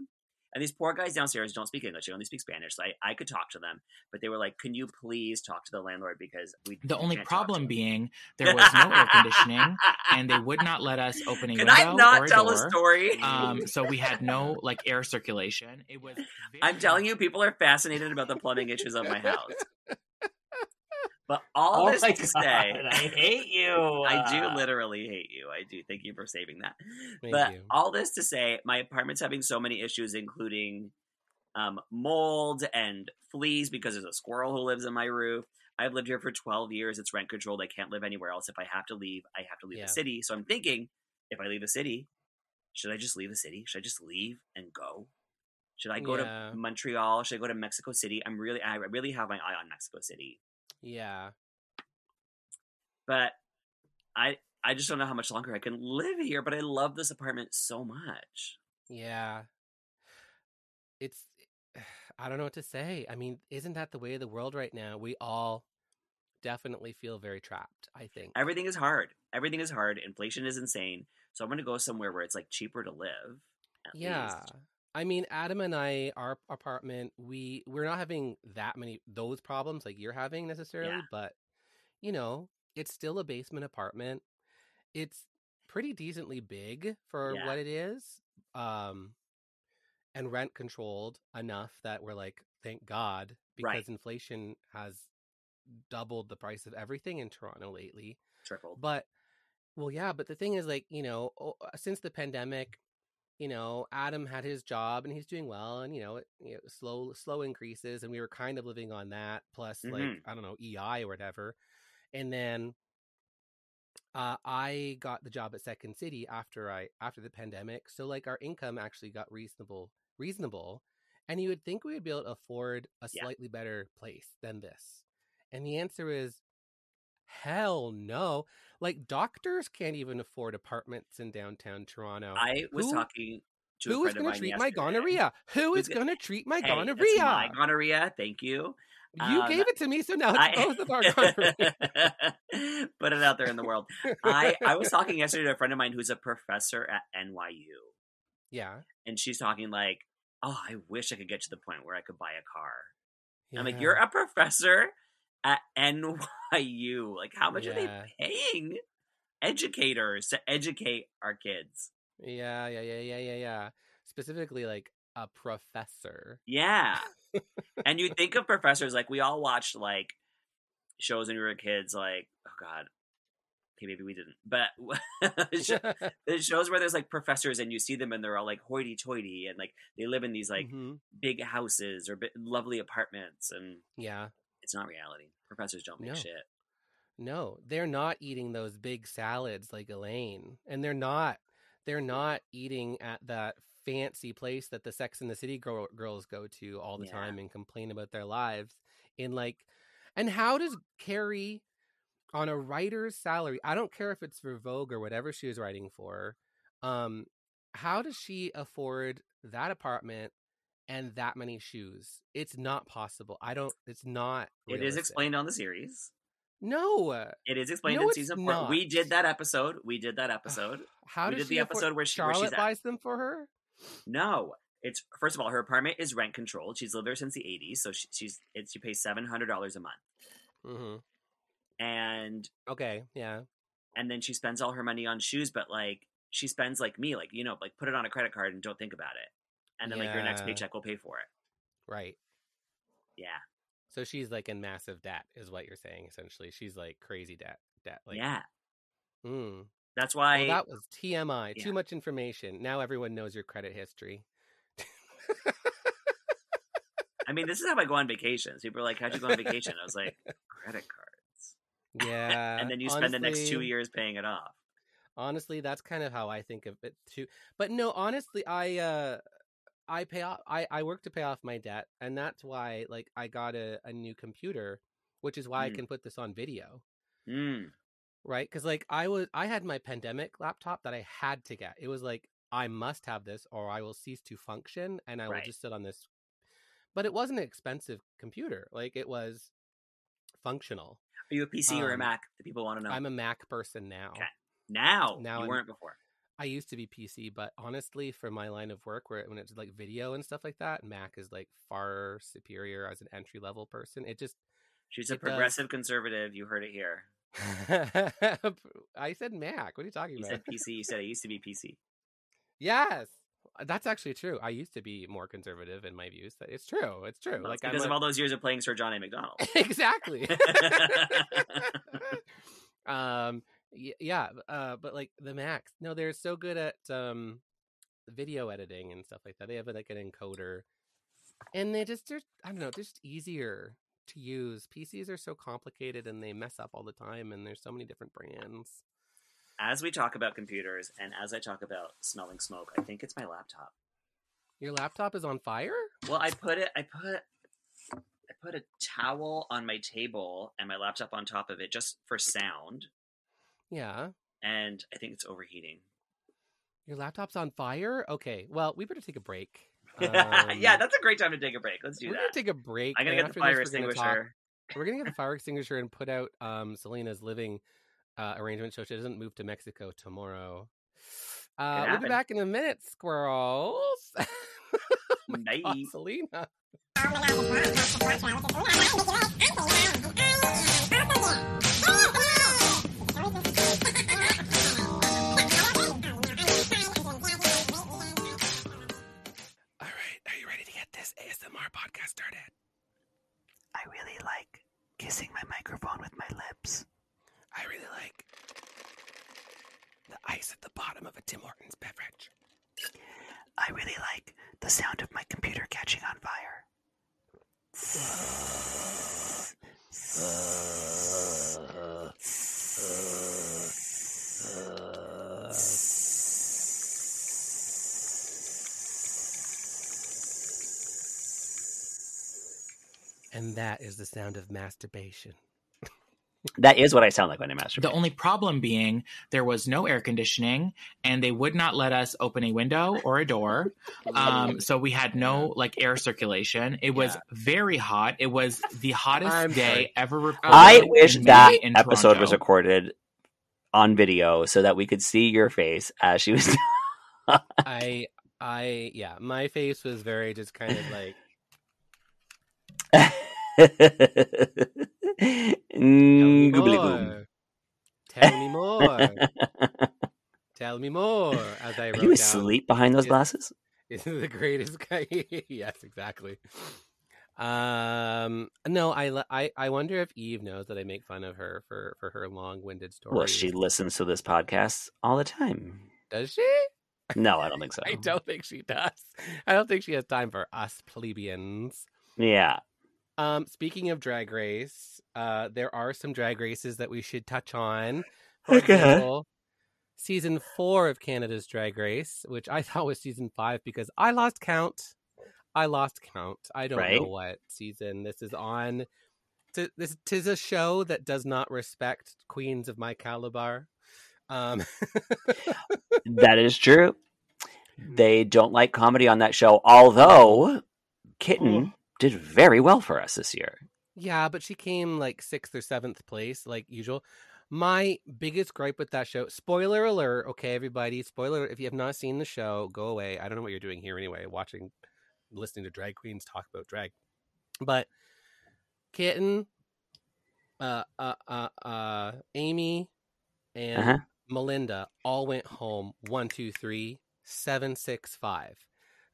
And these poor guys downstairs don't speak English. They only speak Spanish. So I could talk to them. But they were like, can you please talk to the landlord? Because the only problem being there was no air conditioning and they would not let us open a window or a door. Can I not tell a story? So we had no like air circulation. It was. I'm telling you, people are fascinated about the plumbing issues of my house. But all this to say, I hate you. I do literally hate you. I do. Thank you for saving that. Thank you. All this to say, my apartment's having so many issues, including mold and fleas because there's a squirrel who lives in my roof. I've lived here for 12 years. It's rent controlled. I can't live anywhere else. If I have to leave, I have to leave the city. So I'm thinking, if I leave the city, should I just leave the city? Should I just leave and go? Should I go to Montreal? Should I go to Mexico City? I really have my eye on Mexico City. Yeah. But I just don't know how much longer I can live here, but I love this apartment so much. Yeah. I don't know what to say. I mean, isn't that the way of the world right now? We all definitely feel very trapped, I think. Everything is hard. Everything is hard. Inflation is insane. So I'm going to go somewhere where it's like cheaper to live. At least. I mean, Adam and I, our apartment, we're not having that many those problems like you're having necessarily, but you know, it's still a basement apartment. It's pretty decently big for what it is, and rent controlled enough that we're like, thank God, because inflation has doubled the price of everything in Toronto lately. Tripled. But the thing is, like, you know, since the pandemic. You know, Adam had his job and he's doing well, and you know slow increases, and we were kind of living on that plus like I don't know EI or whatever, and then I got the job at Second City after the pandemic, so like our income actually got reasonable, and you would think we would be able to afford a slightly better place than this, and the answer is hell no. Like, doctors can't even afford apartments in downtown Toronto. I was talking to a friend of mine yesterday. Who is going to treat my gonorrhea? Who is going to treat my gonorrhea? It's my gonorrhea. Thank you. You gave it to me, so now it's both of our gonorrhea. Put it out there in the world. I was talking yesterday to a friend of mine who's a professor at NYU. Yeah. And she's talking like, oh, I wish I could get to the point where I could buy a car. Yeah. I'm like, you're a professor at NYU, like how much are they paying educators to educate our kids? Yeah. Specifically, like a professor. Yeah, and you think of professors like we all watched like shows when we were kids, like oh god, okay maybe we didn't, but the shows where there's like professors and you see them and they're all like hoity-toity and like they live in these like big houses or lovely apartments and It's not reality. Professors don't make shit. No, they're not eating those big salads like Elaine. And they're not eating at that fancy place that the Sex and the City girls go to all the time and complain about their lives. And how does Carrie, on a writer's salary, I don't care if it's for Vogue or whatever she was writing for, how does she afford that apartment and that many shoes? It's not possible. It's not realistic. It is explained on the series. No. It is explained in season 4. Not. We did that episode. How did the episode where Charlotte buys them for her? No. It's, first of all, her apartment is rent controlled. She's lived there since the 80s, so she pays $700 a month. And okay, yeah. And then she spends all her money on shoes, but like she spends like me, like, you know, like put it on a credit card and don't think about it. And then, like, your next paycheck will pay for it. Right. Yeah. So she's, like, in massive debt, is what you're saying, essentially. She's, like, crazy debt. Like, yeah. That's why... Well, that was TMI. Yeah. Too much information. Now everyone knows your credit history. I mean, this is how I go on vacations. People are like, how'd you go on vacation? I was like, credit cards. Yeah. And then you spend the next 2 years paying it off. Honestly, that's kind of how I think of it too. But no, honestly, I pay off. I work to pay off my debt, and that's why, like, I got a new computer, which is why I can put this on video, right? Because like I had my pandemic laptop that I had to get. It was like, I must have this, or I will cease to function, and I will just sit on this. But it wasn't an expensive computer. Like, it was functional. Are you a PC or a Mac? Do people want to know? I'm a Mac person now. Okay. Now you weren't before. I used to be PC, but honestly, for my line of work, when it's like video and stuff like that, Mac is like far superior as an entry level person. It just she's a progressive conservative. You heard it here. I said Mac. What are you talking about? You said PC. You said I used to be PC. Yes, that's actually true. I used to be more conservative in my views. It's true. It's true. Well, like because of all those years of playing Sir John A. Macdonald. Exactly. Yeah, but like the Macs, no, they're so good at video editing and stuff like that. They have like an encoder, and they're I don't know, they're just easier to use. PCs are so complicated, and they mess up all the time, and there's so many different brands. As we talk about computers, and as I talk about smelling smoke, I think it's my laptop. Your laptop is on fire? Well, I put a towel on my table and my laptop on top of it just for sound. Yeah. And I think it's overheating. Your laptop's on fire? Okay. Well, we better take a break. Yeah, that's a great time to take a break. Let's do that. We're going to take a break. I'm going to get the fire extinguisher. We're going to get the fire extinguisher and put out Selena's living arrangement so she doesn't move to Mexico tomorrow. We'll be back in a minute, squirrels. Oh my God, Selena. ASMR podcast started. I really like kissing my microphone with my lips. I really like the ice at the bottom of a Tim Hortons beverage. I really like the sound of my computer catching on fire. And that is the sound of masturbation. That is what I sound like when I masturbate. The only problem being there was no air conditioning, and they would not let us open a window or a door. So we had no like air circulation. It was very hot. It was the hottest day ever recorded. I wish that episode was recorded on video so that we could see your face as she was. Yeah, my face was very just kind of like. Tell me more. Tell me more. As I wrote, are you asleep down, behind those glasses? Is the greatest guy? Yes, exactly. No, I wonder if Eve knows that I make fun of her for her long-winded story. Well, she listens to this podcast all the time. Does she? No, I don't think so. I don't think she does. I don't think she has time for us plebeians. Yeah. Speaking of Drag Race, there are some drag races that we should touch on. For example, season 4 of Canada's Drag Race, which I thought was season 5 because I lost count. I don't know what season this is on. This is a show that does not respect queens of my caliber. That is true. They don't like comedy on that show, although Kitten did very well for us this year. Yeah, but she came like 6th or 7th place, like usual. My biggest gripe with that show, spoiler alert, okay, everybody, spoiler alert. If you have not seen the show, go away. I don't know what you're doing here anyway, listening to drag queens talk about drag. But Kitten, Amy, and Melinda all went home 1, 2, 3, 7, 6, 5.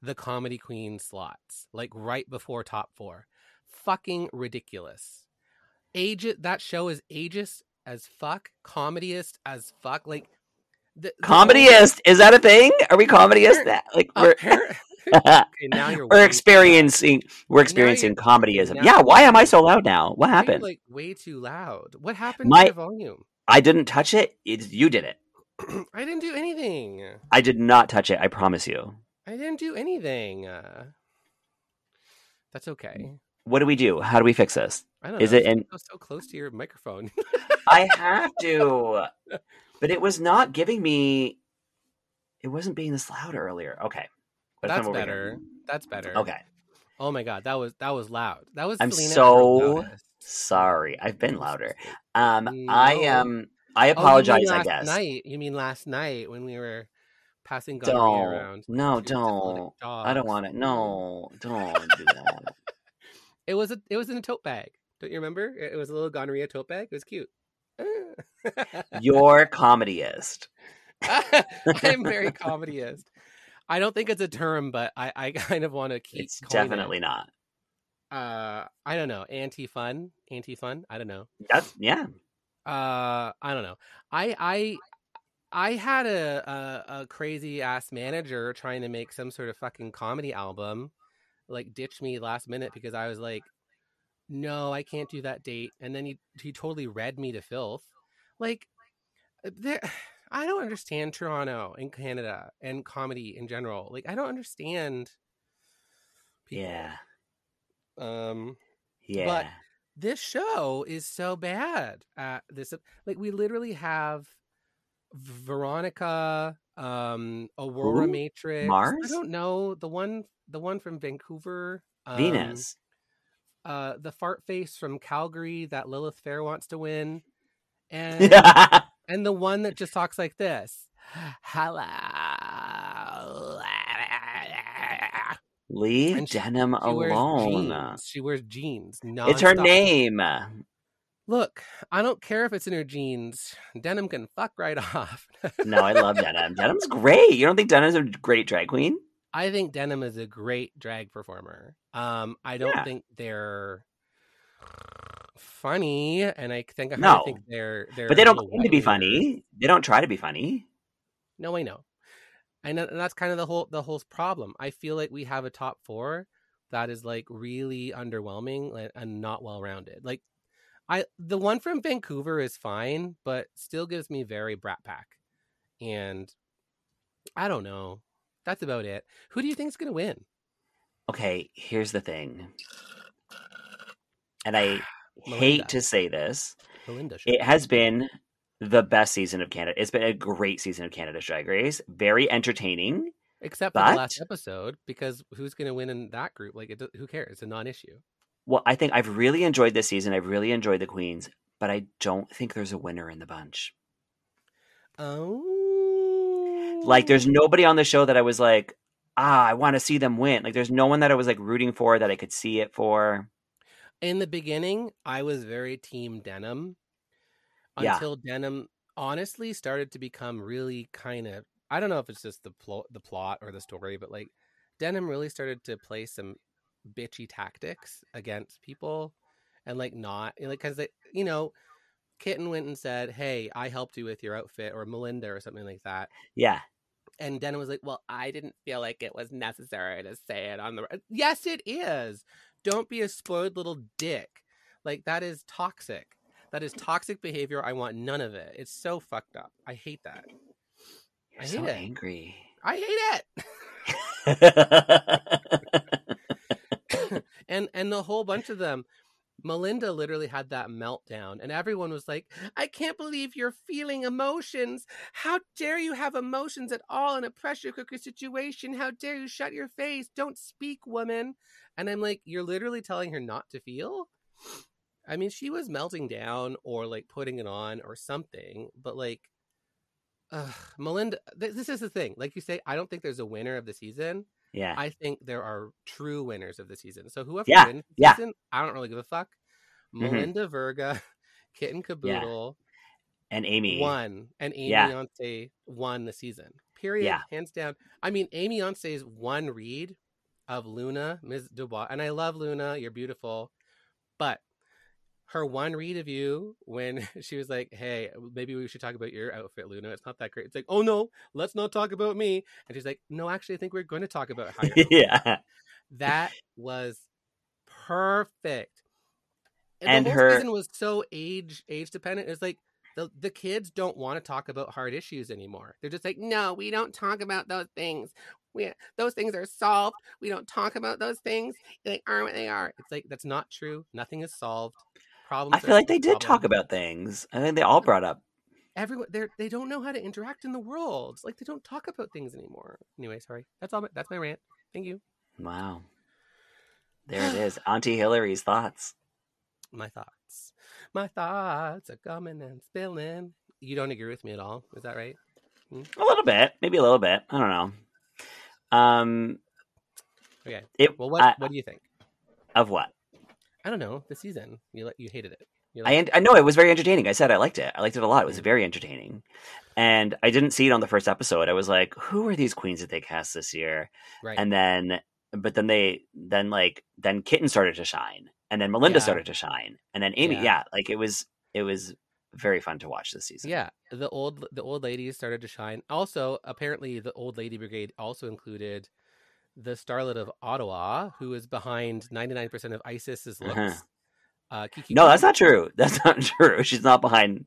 The comedy queen slots, like right before top 4. Fucking ridiculous. That show is ageist as fuck, comediest as fuck. Like, The comedyist, is that a thing? Are we comedyist? That like we're okay, now you're we're experiencing comedyism. Yeah, why am I so loud now? What happened? Like way too loud. What happened to the volume? I didn't touch it. You did it. I didn't do anything. I did not touch it. I promise you. I didn't do anything. That's okay. What do we do? How do we fix this? I don't know. So close to your microphone. I have to. But it was not giving me. It wasn't being this loud earlier. Okay. That's better. That's better. Okay. Oh my God, that was loud. That was. I'm Selena so sorry. I've been louder. No. I am. I apologize. I guess. You mean last night when we were passing gonorrhea around? No, don't. I don't want it. No, don't do that. It was in a tote bag. Don't you remember? It was a little gonorrhea tote bag. It was cute. You're comedyist. I'm very comedyist. I don't think it's a term, but I kind of want to keep. It's definitely not. I don't know. Anti-fun. I don't know. That's yeah. I don't know. I had a crazy ass manager trying to make some sort of fucking comedy album, like ditch me last minute because I was like, no, I can't do that date. And then he totally read me to filth. Like, there, I don't understand Toronto and Canada and comedy in general. Like, I don't understand people. Yeah. Yeah. But this show is so bad at this. Like, we literally have Veronica, Aurora Ooh, Matrix. Mars? I don't know. The one from Vancouver. Venus. The fart face from Calgary that Lilith Fair wants to win, and and the one that just talks like this. Hello, leave and denim alone. She wears jeans. Non-stop. It's her name. Look, I don't care if it's in her jeans. Denim can fuck right off. No, I love denim. Denim's great. You don't think denim is a great drag queen? I think Denim is a great drag performer. I don't think they're funny, and I think they're. But they don't claim to be funny. They don't try to be funny. No, I know, and that's kind of the whole problem. I feel like we have a top four that is like really underwhelming and not well rounded. Like, the one from Vancouver is fine, but still gives me very Brat Pack, and I don't know. That's about it. Who do you think is going to win? Okay, here's the thing. And I hate to say this. Melinda. It has been the best season of Canada. It's been a great season of Canada's Drag Race. Very entertaining. Except for the last episode, because who's going to win in that group? Like, who cares? It's a non-issue. Well, I think I've really enjoyed this season. I've really enjoyed the Queens. But I don't think there's a winner in the bunch. Oh. Like, there's nobody on the show that I was like, I want to see them win. Like, there's no one that I was, like, rooting for that I could see it for. In the beginning, I was very team Denim. Until Denim, honestly, started to become really kind of... I don't know if it's just the plot or the story, but, like, Denim really started to play some bitchy tactics against people. And, like, not... Because, like, you know... Kitten went and said, hey, I helped you with your outfit, or Melinda or something like that. Yeah. And Denim was like, well, I didn't feel like it was necessary to say it on the... Yes, it is. Don't be a spoiled little dick. Like, that is toxic. That is toxic behavior. I want none of it. It's so fucked up. I hate that. You're so angry. I hate it. And the whole bunch of them... Melinda literally had that meltdown, and everyone was like, I can't believe you're feeling emotions. How dare you have emotions at all in a pressure cooker situation? How dare you shut your face? Don't speak, woman. And I'm like, you're literally telling her not to feel? I mean, she was melting down or like putting it on or something, but like, Melinda, this is the thing. Like you say, I don't think there's a winner of the season. Yeah, I think there are true winners of the season. So whoever wins the season, I don't really give a fuck. Mm-hmm. Melinda Verga, Kitten Caboodle, and Amy won, and Amy Yonsei won the season. Period, hands down. I mean, Amy Yonsei's one read of Luna, Ms. Dubois, and I love Luna. You're beautiful, but her one read of you when she was like, hey, maybe we should talk about your outfit, Luna. It's not that great. It's like, oh no, let's not talk about me. And she's like, no, actually, I think we're going to talk about how you're yeah. That was perfect. And the whole season was so age dependent. It's like the kids don't want to talk about hard issues anymore. They're just like, no, we don't talk about those things. Those things are solved. We don't talk about those things. They aren't what they are. It's like, that's not true. Nothing is solved. Problems. I feel like they did talk about things. I think they all brought up. Everyone, they don't know how to interact in the world. It's like they don't talk about things anymore. Anyway, sorry. That's my rant. Thank you. Wow. There it is. Auntie Hillary's thoughts. My thoughts are coming and spilling. You don't agree with me at all. Is that right? Hmm? A little bit. Maybe a little bit. I don't know. Okay. What do you think? Of what? I don't know. The season. You hated it. I know. It was very entertaining. I said I liked it. I liked it a lot. It was very entertaining. And I didn't see it on the first episode. I was like, who are these queens that they cast this year? Right. And then... But then then Kitten started to shine, and then Melinda started to shine, and then Amy. Yeah, like it was very fun to watch this season. Yeah, the old ladies started to shine. Also, apparently, the old lady brigade also included the starlet of Ottawa, who is behind 99% of ISIS's looks. Uh-huh. Kiki. No, that's not true. That's not true. She's not behind.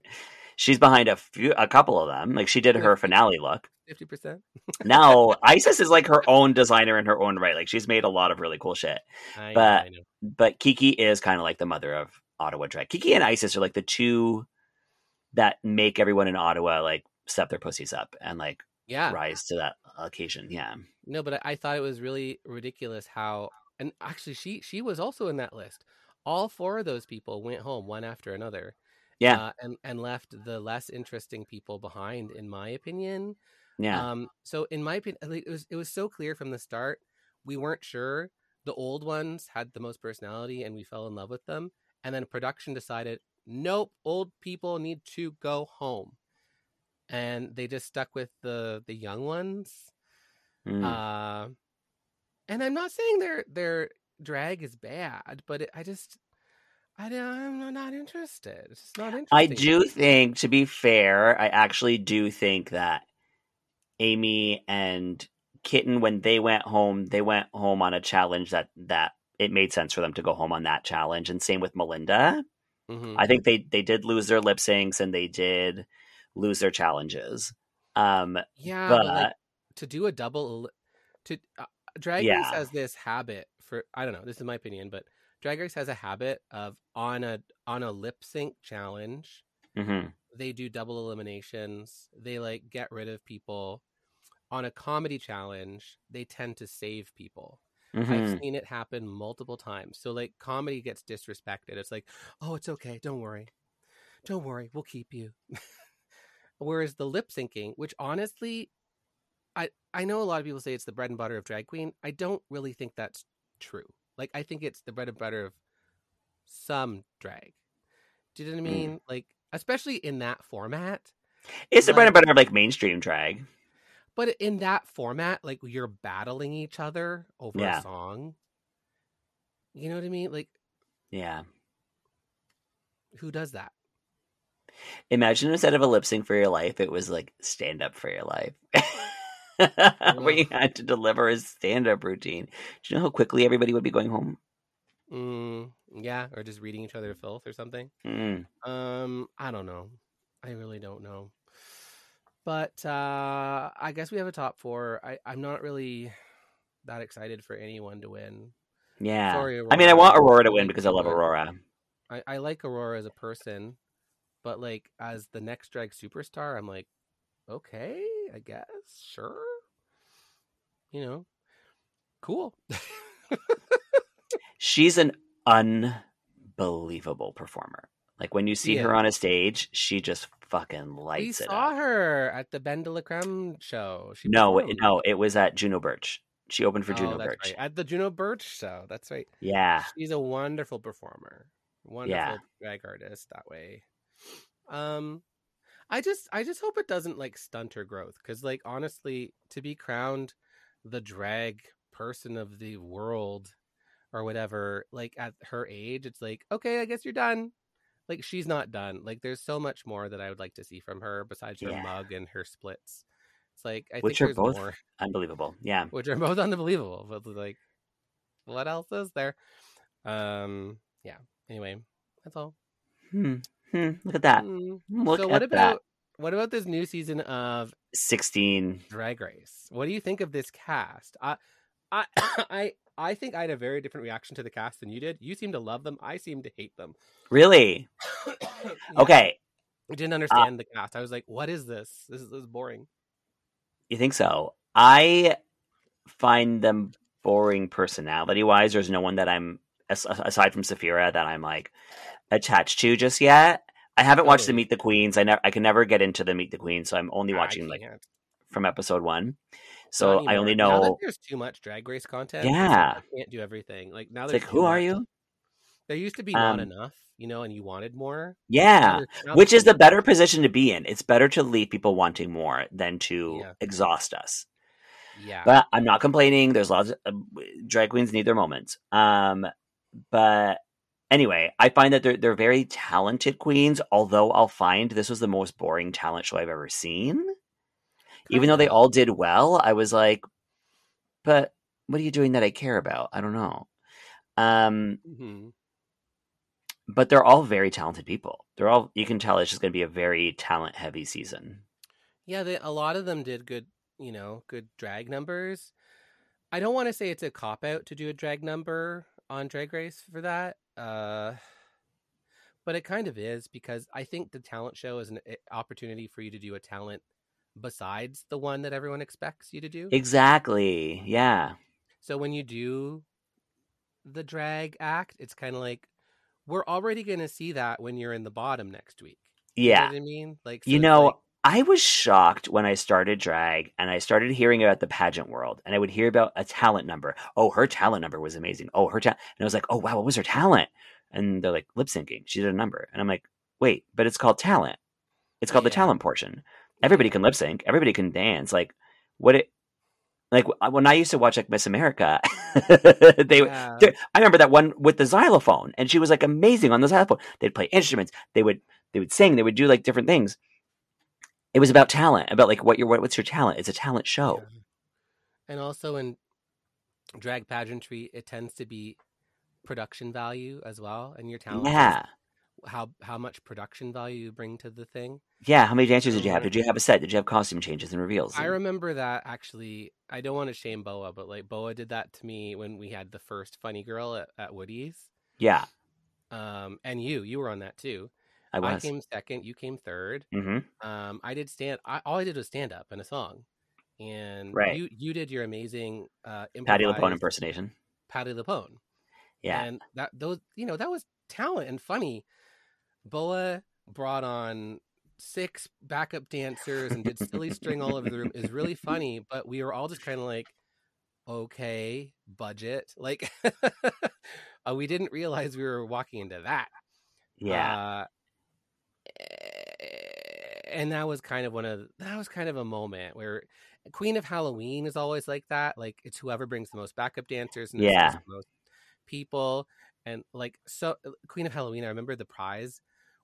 She's behind a couple of them. Like she did her finale look. 50%. Now Isis is like her own designer in her own right. Like she's made a lot of really cool shit. But Kiki is kind of like the mother of Ottawa drag. Kiki and Isis are like the two that make everyone in Ottawa like step their pussies up and like rise to that occasion. Yeah. No, but I thought it was really ridiculous how, and actually she was also in that list. All four of those people went home one after another. Yeah. And left the less interesting people behind, in my opinion. Yeah. So in my opinion, it was so clear from the start. We weren't sure. The old ones had the most personality and we fell in love with them. And then production decided, nope, old people need to go home. And they just stuck with the young ones. Mm. And I'm not saying their drag is bad, but I'm not interested. It's just not interesting. I do think, to be fair, I actually do think that Amy and Kitten, when they went home on a challenge that it made sense for them to go home on that challenge. And same with Melinda. Mm-hmm. I think they did lose their lip syncs and they did lose their challenges. But like, to do a double to Drag Race has this habit for, I don't know, this is my opinion, but Drag Race has a habit of on a lip sync challenge, mm-hmm. they do double eliminations. They like get rid of people. On a comedy challenge, they tend to save people. Mm-hmm. I've seen it happen multiple times. So like comedy gets disrespected. It's like, oh, it's okay, don't worry, we'll keep you. Whereas the lip syncing, which honestly, I know a lot of people say it's the bread and butter of drag queen. I don't really think that's true. Like, I think it's the bread and butter of some drag. Do you know what I mean? Mm. Like, especially in that format. It's the bread and butter of, like, mainstream drag. But in that format, like, you're battling each other over a song. You know what I mean? Like... Yeah. Who does that? Imagine instead of a lip sync for your life, it was, like, stand-up for your life. Where you had to deliver a stand-up routine. Do you know how quickly everybody would be going home? Yeah, or just reading each other filth or something. I don't know. I really don't know. But I guess we have a top four. I'm not really that excited for anyone to win. Yeah. Sorry, Aurora. I mean, I want Aurora to win because I love Aurora. I like Aurora as a person, but like as the next drag superstar, I'm like, okay, I guess. Sure. You know. Cool. She's an unbelievable performer. Like when you see her on a stage, she just fucking lights it up. We saw her at the Ben de la Creme show. It was at Juno Birch. She opened for Juno Birch. Right. At the Juno Birch show. That's right. Yeah. She's a wonderful performer. Wonderful drag artist that way. I just hope it doesn't like stunt her growth, because like honestly, to be crowned the drag person of the world or whatever, like at her age, it's like, okay, I guess you're done. like, she's not done. Like, there's so much more that I would like to see from her besides her mug and her splits. It's like, I which think are both more. Unbelievable. Yeah. Which are both unbelievable. But, like, what else is there? Yeah. Anyway, that's all. Look at that. So what about this new season of 16 Drag Race? What do you think of this cast? I think I had a very different reaction to the cast than you did. You seem to love them. I seem to hate them. Really? Okay. I didn't understand the cast. I was like, what is this? This is boring. You think so? I find them boring personality-wise. There's no one that I'm, aside from Sapphira, that I'm like attached to just yet. I haven't watched the Meet the Queens. I can never get into the Meet the Queens, so I'm only watching like from episode 1. So I only know now that there's too much Drag Race content. Yeah, I can't do everything. Like now, it's like who are you? There used to be not enough, you know, and you wanted more. Yeah, which is the better position to be in. It's better to leave people wanting more than to exhaust us. Yeah, but I'm not complaining. There's lots of drag queens need their moments. But anyway, I find that they're very talented queens. Although I'll find this was the most boring talent show I've ever seen. Even though they all did well, I was like, but what are you doing that I care about? I don't know. But they're all very talented people. They're all, you can tell it's just going to be a very talent heavy season. Yeah. A lot of them did good, you know, good drag numbers. I don't want to say it's a cop out to do a drag number on Drag Race for that. But it kind of is, because I think the talent show is an opportunity for you to do a talent besides the one that everyone expects you to do. Exactly. Yeah. So when you do the drag act, it's kind of like, we're already going to see that when you're in the bottom next week. Yeah. You know what I mean? Like, so you know, like... I was shocked when I started drag and I started hearing about the pageant world, and I would hear about a talent number. Oh, her talent number was amazing. Oh, her talent. And I was like, oh, wow, what was her talent? And they're like, lip syncing. She did a number. And I'm like, wait, but it's called talent. It's called the talent portion. Everybody can lip sync. Everybody can dance. Like what it, like when I used to watch like Miss America, I remember that one with the xylophone, and she was like amazing on the xylophone. They'd play instruments. They would sing. They would do like different things. It was about talent, about like what's your talent? It's a talent show. Yeah. And also in drag pageantry, it tends to be production value as well, and your talent. Yeah. How much production value you bring to the thing. Yeah, how many dancers did you have? Did you have a set? Did you have costume changes and reveals? I remember that, actually. I don't want to shame Boa, but like Boa did that to me when we had the first Funny Girl at Woody's. Yeah. And you were on that too. I was. I came second, you came third. All I did was stand up and a song. And you did your amazing Patti LuPone impersonation. Patti LuPone. Yeah. And that was talent and funny. Boa brought on 6 backup dancers and did silly string all over the room. Is really funny, but we were all just kind of like, okay, budget. Like, we didn't realize we were walking into that. Yeah. And that was kind of a moment where Queen of Halloween is always like that. Like, it's whoever brings the most backup dancers and the most people. And like, so Queen of Halloween, I remember the prize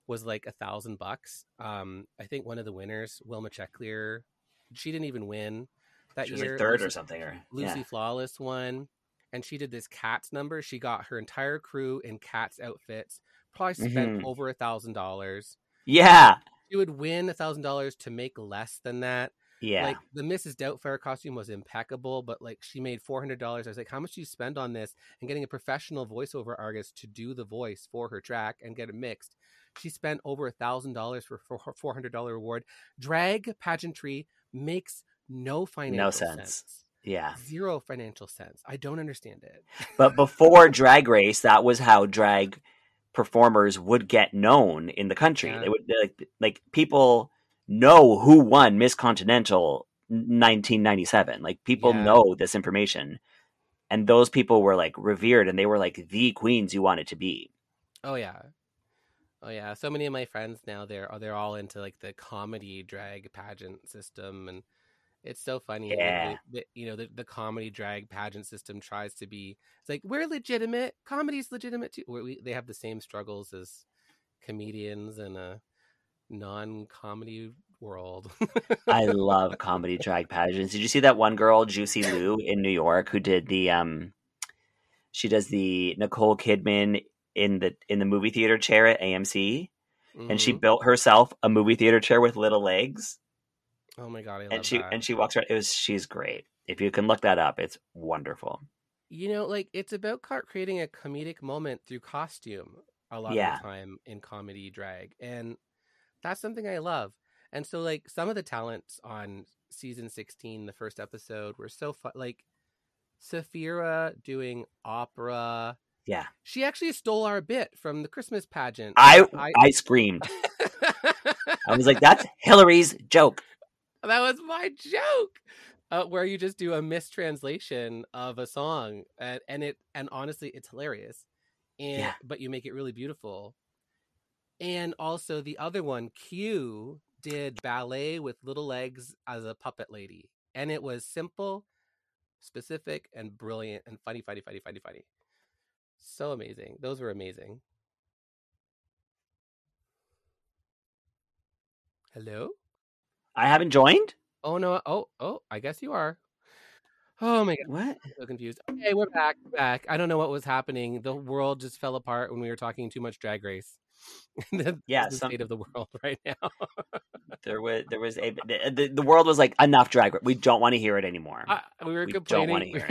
was like $1,000. I think one of the winners, Wilma Checklear, she didn't even win that year. She was like third or something. Or Lucy Flawless won. And she did this Cats number. She got her entire crew in Cats outfits, probably spent over $1,000. Yeah. She would win $1,000 to make less than that. Yeah. Like, the Mrs. Doubtfire costume was impeccable, but like, she made $400. I was like, how much do you spend on this? And getting a professional voiceover artist to do the voice for her track and get it mixed. She spent over $1,000 for her $400 award. Drag pageantry makes no financial sense. Yeah. Zero financial sense. I don't understand it. But before Drag Race, that was how drag performers would get known in the country. Yeah. They would like people know who won Miss Continental 1997. Like, people know this information, and those people were like revered, and they were like the queens you wanted to be. Oh yeah. So many of my friends now, they're all into like the comedy drag pageant system, and it's so funny. Yeah. Like, you know, the comedy drag pageant system tries to be, it's like, we're legitimate. Comedy's legitimate too. They have the same struggles as comedians in a non-comedy world. I love comedy drag pageants. Did you see that one girl, Juicy Lou, in New York, who did the she does the Nicole Kidman in the movie theater chair at AMC, mm-hmm. and she built herself a movie theater chair with little legs. Oh my god! I love that. And she walks around. She's great. If you can look that up, it's wonderful. You know, like, it's about creating a comedic moment through costume a lot of the time in comedy drag, and that's something I love. And so, like, some of the talents on season 16, the first episode, were so fun. Like, Sapphira doing opera. Yeah. She actually stole our bit from the Christmas pageant. I screamed. I was like, that's Hillary's joke. That was my joke. Where you just do a mistranslation of a song. And honestly, it's hilarious. But you make it really beautiful. And also the other one, Q, did ballet with little legs as a puppet lady. And it was simple, specific, and brilliant, and funny. So amazing. Those were amazing. Hello? I haven't joined? Oh, no. Oh, I guess you are. Oh, my God. What? I'm so confused. Okay, we're back. I don't know what was happening. The world just fell apart when we were talking too much Drag Race. State of the world right now. The world was like, enough Drag Race. We don't want to hear it anymore. We were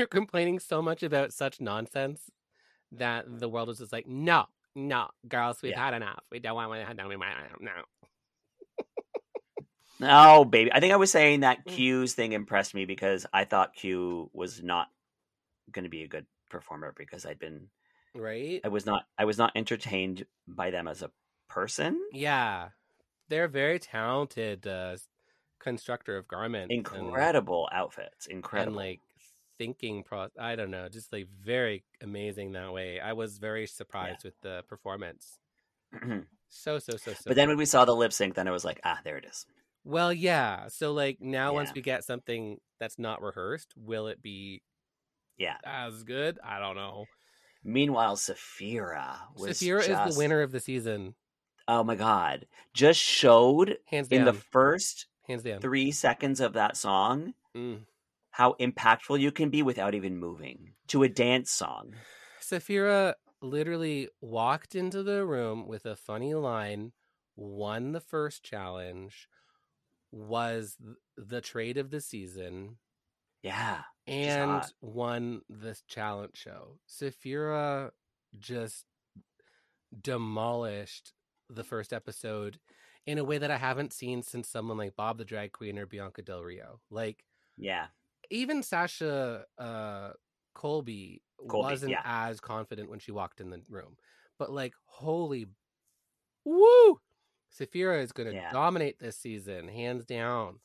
complaining so much about such nonsense that the world was just like, no, girls, we've had enough. We don't want to. No, baby. I think I was saying that Q's thing impressed me because I thought Q was not going to be a good performer because I'd been right. I was not entertained by them as a person. Yeah, they're very talented constructor of garments. Incredible outfits. Incredible. And like thinking process. I don't know. Just like very amazing that way. I was very surprised with the performance. So. But then when we saw the lip sync, then I was like, there it is. Well, yeah. So, like, now once we get something that's not rehearsed, will it be as good? I don't know. Meanwhile, Sapphira is the winner of the season. Oh, my God. Just showed in the first 3 seconds of that song how impactful you can be without even moving to a dance song. Sapphira literally walked into the room with a funny line, won the first challenge, was the trade of the season, and won this challenge show. Sapphira just demolished the first episode in a way that I haven't seen since someone like Bob the Drag Queen or Bianca Del Rio. Like, even Sasha Colby wasn't as confident when she walked in the room, but like, holy woo! Sapphira is going to dominate this season, hands down.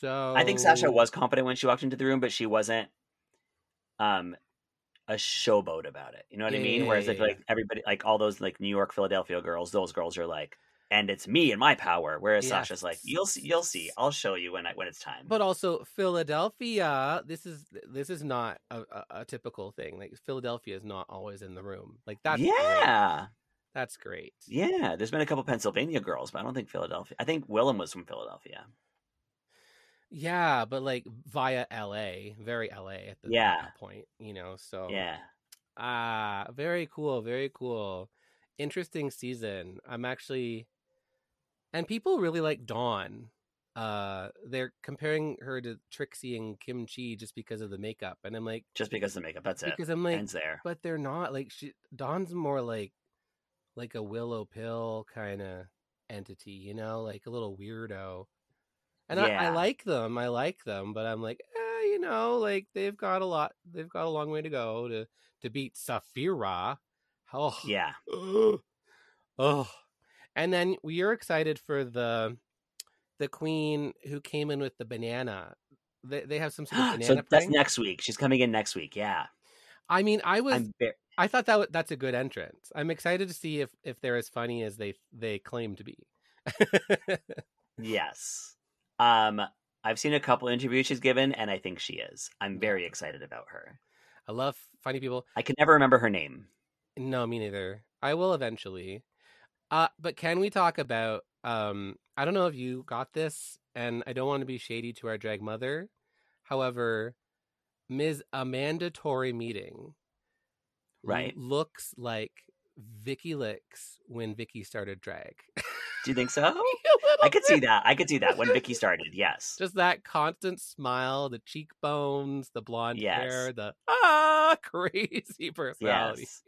So I think Sasha was confident when she walked into the room, but she wasn't a showboat about it. You know what I mean? Whereas like everybody, like all those like New York, Philadelphia girls, those girls are like, and it's me and my power. Whereas Sasha's like, you'll see, I'll show you when it's time. But also Philadelphia, this is not a typical thing. Like Philadelphia is not always in the room. Like that's great. That's great. Yeah, there's been a couple Pennsylvania girls, but I don't think Philadelphia. I think Willem was from Philadelphia. Yeah, but like via LA, very LA at that point, you know. So very cool, very cool. Interesting season. And people really like Dawn. They're comparing her to Trixie and Kim Chi just because of the makeup, and I'm like, just because of the makeup, that's it. Because I'm like, ends there. But they're not like Dawn's more like a Willow Pill kind of entity, you know, like a little weirdo. And I like them, but I'm like, you know, like they've got a long way to go to beat Sapphira. Oh yeah. Oh. And then we're excited for the queen who came in with the banana. They have some sort of banana. So that's next week. She's coming in next week. Yeah. I mean, I thought that's a good entrance. I'm excited to see if they're as funny as they claim to be. Yes. I've seen a couple interviews she's given, and I think she is. I'm very excited about her. I love funny people. I can never remember her name. No, me neither. I will eventually. But can we talk about, I don't know if you got this, and I don't want to be shady to our drag mother. However, Ms. Amanda Tory Meeting looks like Vicky Licks when Vicky started drag. Do you think so? I could see that when Vicky started, yes. Just that constant smile, the cheekbones, the blonde hair, the crazy personality. Yes.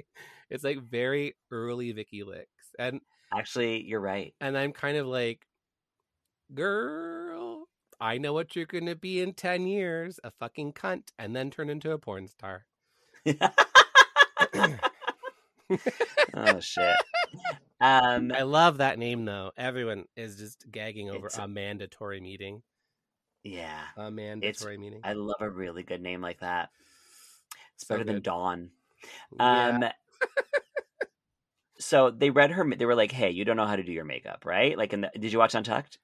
It's like very early Vicky Licks. And actually, you're right. And I'm kind of like, girl, I know what you're going to be in 10 years, a fucking cunt, and then turn into a porn star. Oh, shit. I love that name, though. Everyone is just gagging over a mandatory meeting. Yeah. A mandatory meeting. I love a really good name like that. It's better than Dawn. Yeah. So they read her. They were like, hey, you don't know how to do your makeup, right? Like, did you watch Untucked?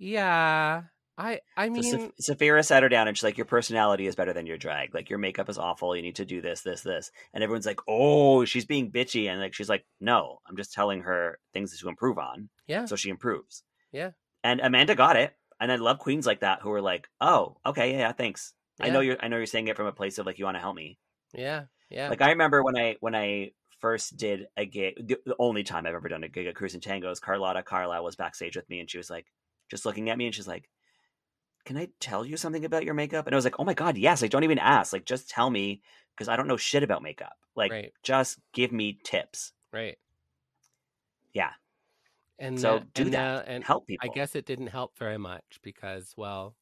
Yeah. I mean, so Sapphira sat her down and she's like, your personality is better than your drag. Like, your makeup is awful. You need to do this, this, this. And everyone's like, oh, she's being bitchy. And like, she's like, no, I'm just telling her things to improve on. Yeah. So she improves. Yeah. And Amanda got it. And I love queens like that who are like, oh, okay. Yeah. Thanks. Yeah. I know you're saying it from a place of like, you want to help me. Yeah. Yeah. Like, I remember when I first did a gig, the only time I've ever done a gig at Cruise and Tangos, Carlotta Carlisle was backstage with me and she was like, just looking at me and she's like, can I tell you something about your makeup? And I was like, oh my God, yes. Like, don't even ask. Like, just tell me, because I don't know shit about makeup. Like, just give me tips. Right. Yeah. And so and help people. I guess it didn't help very much because, well,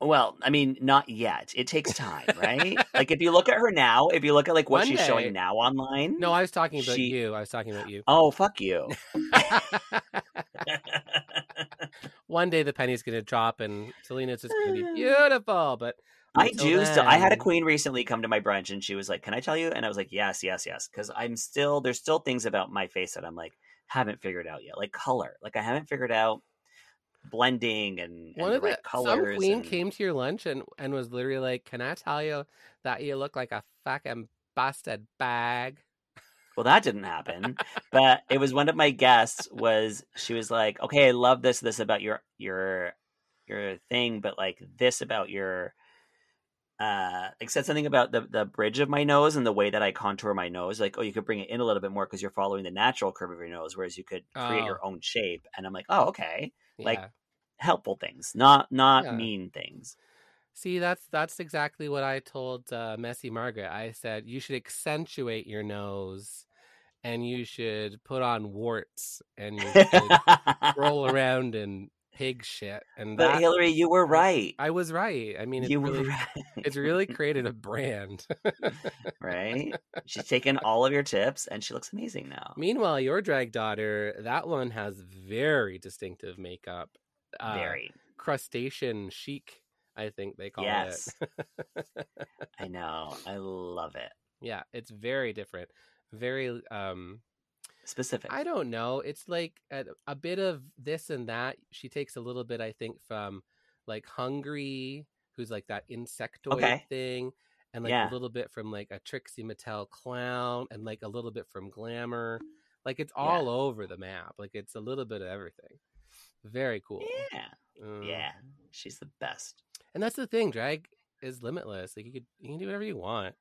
I mean, not yet. It takes time, right? Like, if you look at her now, if you look at like what she's showing now online. No, I was talking about you. I was talking about you. Oh, fuck you. One day the penny's going to drop and Selena's just going to be beautiful. But I do. Then... I had a queen recently come to my brunch and she was like, can I tell you? And I was like, yes. Because there's still things about my face that I'm like, haven't figured out yet. Like color. Like I haven't figured out blending and one of the right colors. Some queen came to your lunch and was literally like, can I tell you that you look like a fucking busted bag? Well, that didn't happen, but it was one of my guests she was like, okay, I love this about your thing, but like this about your, like said something about the bridge of my nose and the way that I contour my nose. Like, oh, you could bring it in a little bit more because you're following the natural curve of your nose, whereas you could create your own shape. And I'm like, oh, okay. Yeah. Like helpful things, not mean things. See, that's exactly what I told Messy Margaret. I said, you should accentuate your nose and you should put on warts and you should roll around in pig shit. And but Hillary, you were right. I was right. I mean, were right. It's really created a brand. Right? She's taken all of your tips and she looks amazing now. Meanwhile, your drag daughter, that one has very distinctive makeup. Very. Crustacean chic. I think they call it. I know. I love it. Yeah, it's very different. Very specific. I don't know. It's like a bit of this and that. She takes a little bit, I think, from like Hungry, who's like that insectoid thing. And like a little bit from like a Trixie Mattel clown and like a little bit from Glamour. Like it's all over the map. Like it's a little bit of everything. Very cool. Yeah. Yeah. She's the best. And that's the thing, drag is limitless. Like you can do whatever you want.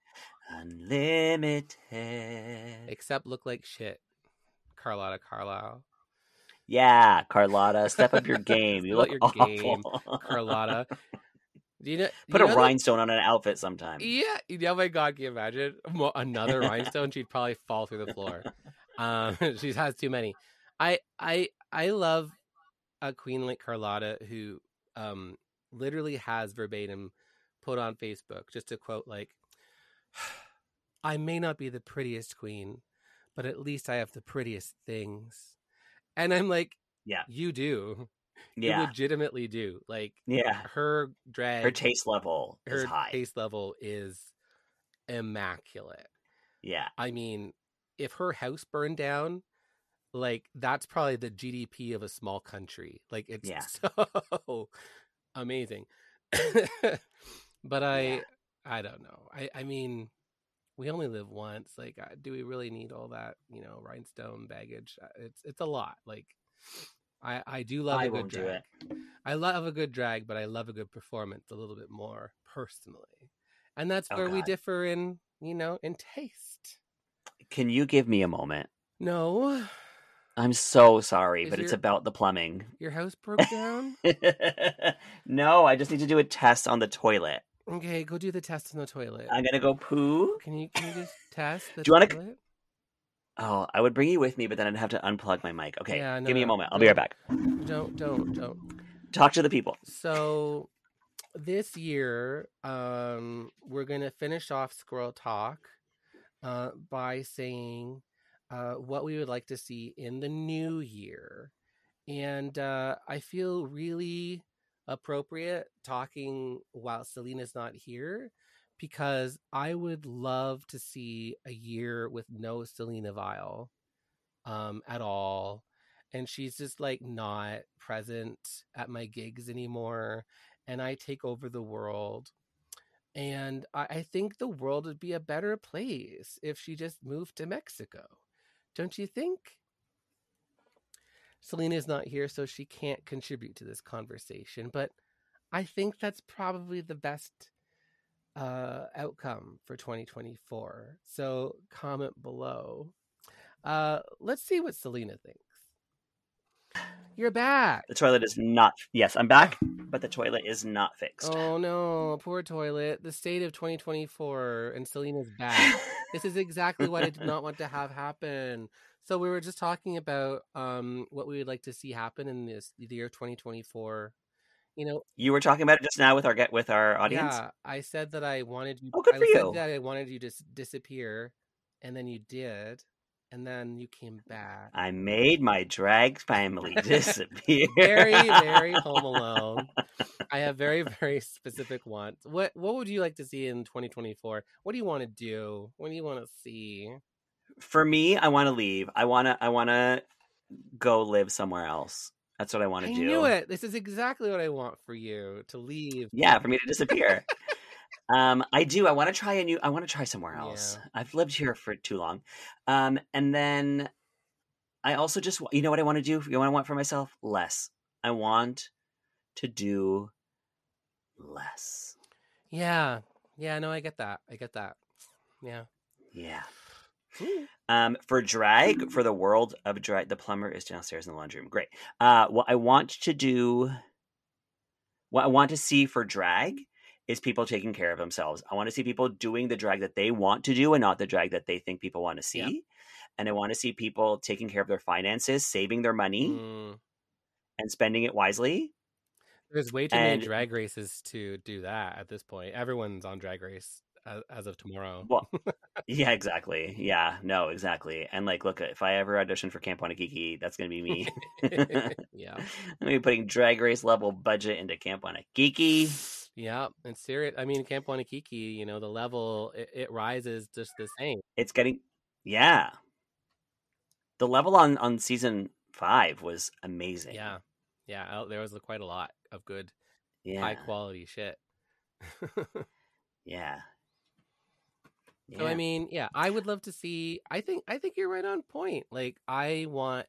Unlimited. Except look like shit. Carlotta Carlisle. Yeah, Carlotta, step up your game. You look your awful. Game, Carlotta. Do you know? Put a rhinestone on an outfit sometime. Yeah. Oh my God, can you imagine another rhinestone? She'd probably fall through the floor. She has too many. I love a queen like Carlotta who literally has verbatim put on Facebook, just to quote, like, I may not be the prettiest queen, but at least I have the prettiest things. And I'm like, yeah, you do. Yeah. You legitimately do. Like, her drag. Her taste level is high. Her taste level is immaculate. Yeah. I mean, if her house burned down, like, that's probably the GDP of a small country. Like, it's so amazing. But I don't know. I mean, we only live once. Like, do we really need all that, you know, rhinestone baggage? It's a lot. Like, I do love a good drag. I love a good drag, but I love a good performance a little bit more personally. And that's where we differ in, you know, in taste. Can you give me a moment? No. I'm so sorry, but it's about the plumbing. Your house broke down? No, I just need to do a test on the toilet. Okay, go do the test on the toilet. I'm going to go poo. Can you just test the toilet? Oh, I would bring you with me, but then I'd have to unplug my mic. Okay, yeah, no, give me a moment. I'll be right back. Don't. Talk to the people. So this year, we're going to finish off Squirrel Talk by saying what we would like to see in the new year. And I feel really appropriate talking while Selena's not here, because I would love to see a year with no Selena Vile at all. And she's just like not present at my gigs anymore. And I take over the world. And I think the world would be a better place if she just moved to Mexico. Don't you think? Selena is not here, so she can't contribute to this conversation. But I think that's probably the best outcome for 2024. So comment below. Let's see what Selena thinks. You're back. The toilet is not. Yes, I'm back, but the toilet is not fixed. Oh no, poor toilet. The state of 2024 and Selena's back. This is exactly what I did not want to have happen. So we were just talking about what we would like to see happen in the year 2024. You know, you were talking about it just now with our audience. Yeah, I said that I wanted you. Oh, good for you. I said that I wanted you to disappear, and then you did, and then you came back. I made my drag family disappear. Very, very Home Alone. I have very, very specific wants. What would you like to see in 2024? What do you want to do? What do you want to see? For me, I want to leave. I want to go live somewhere else. That's what I want to do. I knew it. This is exactly what I want for you, to leave. Yeah, for me to disappear. I want to try somewhere else. Yeah. I've lived here for too long. And then I also just, you know what I want to do? You know what I want for myself? Less. I want to do less. Yeah. Yeah, no, I get that. Yeah. Yeah. For drag, for the world of drag, the plumber is downstairs in the laundry room. Great. What I want to see for drag is people taking care of themselves. I want to see people doing the drag that they want to do and not the drag that they think people want to see. Yeah. And I want to see people taking care of their finances, saving their money and spending it wisely. There's way too many drag races to do that at this point. Everyone's on Drag Race as of tomorrow. Well, yeah, exactly. Yeah, no, exactly. And like, look, if I ever audition for Camp Wannakiki, that's going to be me. Yeah. I'm going to be putting Drag Race level budget into Camp Wannakiki. Yeah. And serious. I mean, Camp Wannakiki, you know, the level, it rises just the same. It's getting, yeah. The level on season 5 was amazing. Yeah. Yeah. There was quite a lot of good, high quality shit. Yeah. Yeah. So I mean, yeah, I would love to see. I think you're right on point. Like, I want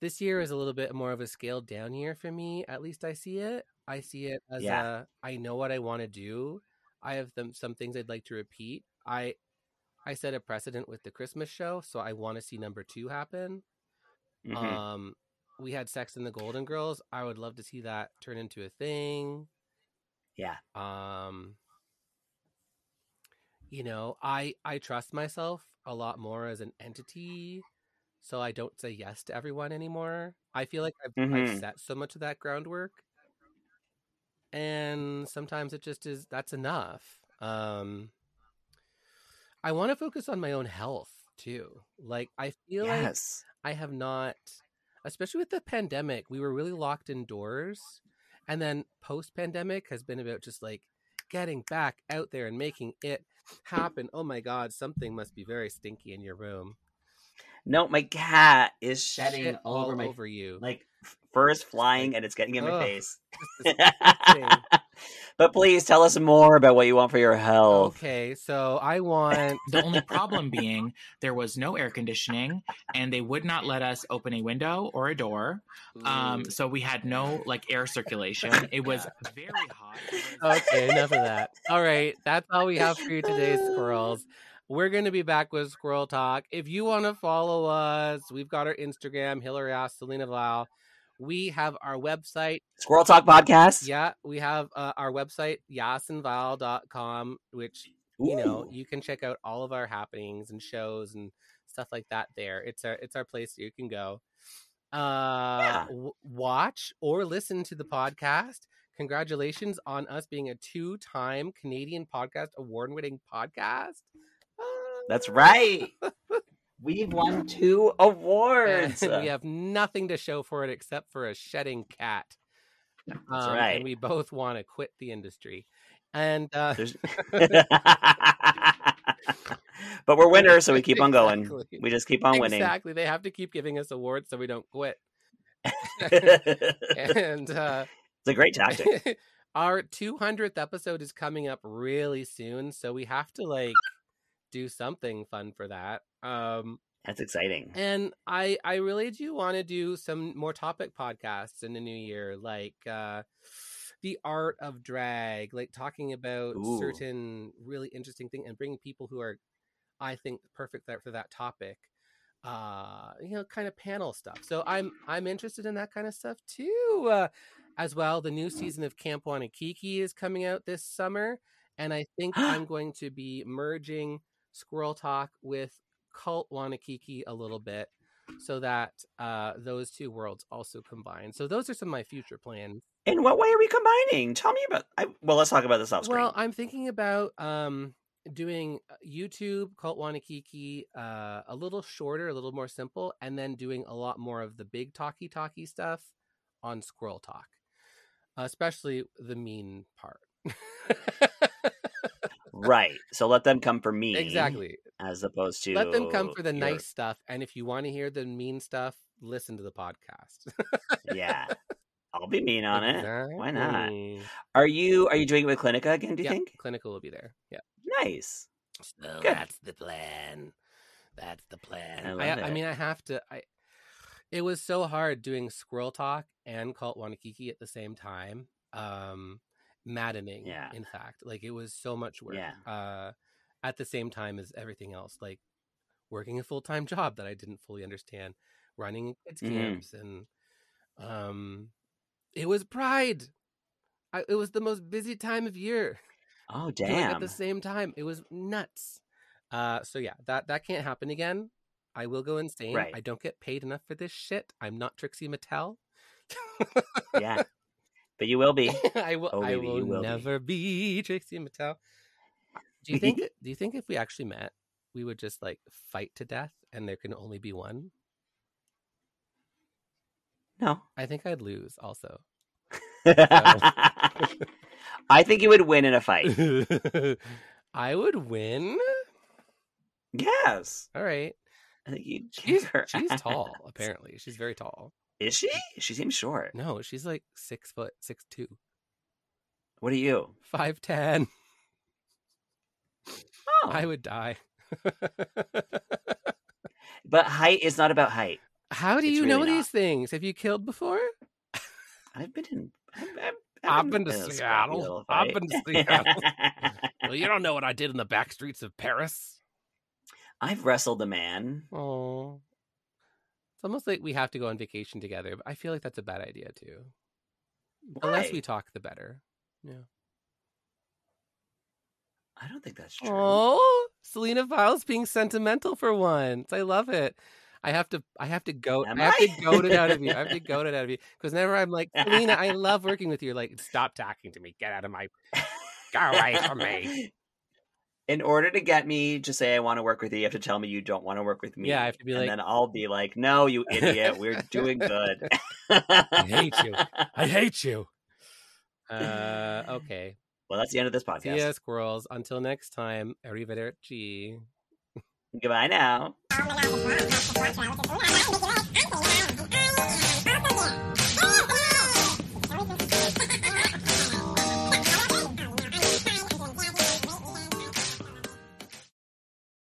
this year is a little bit more of a scaled down year for me. At least I see it. I see it as I know what I want to do. I have some things I'd like to repeat. I set a precedent with the Christmas show, so I want to see number 2 happen. Mm-hmm. We had Sex and the Golden Girls. I would love to see that turn into a thing. Yeah. You know, I trust myself a lot more as an entity, so I don't say yes to everyone anymore. I feel like I've set so much of that groundwork, and sometimes it just is, that's enough. I want to focus on my own health, too. Like, I feel like I have not, especially with the pandemic, we were really locked indoors, and then post-pandemic has been about just, like, getting back out there and making it happen. Oh my God, something must be very stinky in your room. No, my cat is shedding all over you. Like fur is flying and it's getting in my face. But please tell us more about what you want for your health. Okay, so I want... The only problem being there was no air conditioning and they would not let us open a window or a door. So we had no like air circulation. It was very hot. Okay, enough of that. All right, that's all we have for you today, squirrels. We're going to be back with Squirrel Talk. If you want to follow us, we've got our Instagram, Hillary Yass, Selena Vile. We have our website. Squirrel Talk Podcast. Yeah, we have our website, yassandvile.com, which, you know, you can check out all of our happenings and shows and stuff like that there. It's our place you can go. Watch or listen to the podcast. Congratulations on us being a 2-time Canadian Podcast Award-winning podcast. That's right. We've won 2 awards. And we have nothing to show for it except for a shedding cat. That's right. And we both want to quit the industry. And but we're winners, so we keep on going. We just keep on winning. Exactly. They have to keep giving us awards so we don't quit. And it's a great tactic. Our 200th episode is coming up really soon, so we have to do something fun for that. That's exciting. And I really do want to do some more topic podcasts in the new year, like the art of drag, like talking about certain really interesting things and bringing people who are, I think, perfect for that topic. Kind of panel stuff. So I'm interested in that kind of stuff too. As well, the new season of Camp Wannakiki is coming out this summer, and I think I'm going to be merging Squirrel Talk with Cult Wannakiki a little bit so that those 2 worlds also combine. So those are some of my future plans. In what way are we combining? Tell me about... let's talk about this off screen. Well, I'm thinking about doing YouTube, Cult Wannakiki, a little shorter, a little more simple, and then doing a lot more of the big talky stuff on Squirrel Talk, especially the mean part. Right. So let them come for me. Exactly. As opposed to... Let them come for the nice stuff. And if you want to hear the mean stuff, listen to the podcast. Yeah. I'll be mean on it. Why not? Are you doing it with Clinica again, do you think? Clinica will be there. Yeah. Nice. So good. That's the plan. That's the plan. It was so hard doing Squirrel Talk and Cult Wannakiki at the same time. Maddening, in fact. It was so much work at the same time as everything else, like working a full-time job that I didn't fully understand, running kids camps, and it was Pride. It was the most busy time of year. Oh, damn. At the same time, it was nuts. So yeah, that can't happen again. I will go insane. Right. I don't get paid enough for this shit. I'm not Trixie Mattel. Yeah. But you will be. I will. Oh, I will never be Trixie Mattel. Do you think? Do you think if we actually met, we would just fight to death, and there can only be one? No, I think I'd lose. Also, I think you would win in a fight. I would win. Yes. All right. I think you. She's tall. Apparently, she's very tall. Is she? She seems short. No, she's 6 foot, 6'2". What are you? 5'10". Oh, I would die. But height is not about height. How do you know these things? Have you killed before? I've been to Seattle. I've been to Seattle. Well, you don't know what I did in the back streets of Paris. I've wrestled a man. Oh. It's almost like we have to go on vacation together, but I feel like that's a bad idea too. Why? The less we talk, the better. Yeah. I don't think that's true. Oh, Selena Vile's being sentimental for once. I love it. I have to go. I have to goad it out of you. I have to goad it out of you because whenever I'm like, Selena, I love working with you. You're like, stop talking to me. Get out of my. Go away from me. In order to get me to say I want to work with you have to tell me you don't want to work with me. Yeah, I have to be and then I'll be like, no, you idiot, we're doing good. I hate you. Okay. Well, that's the end of this podcast. See ya, squirrels. Until next time, arrivederci. Goodbye now.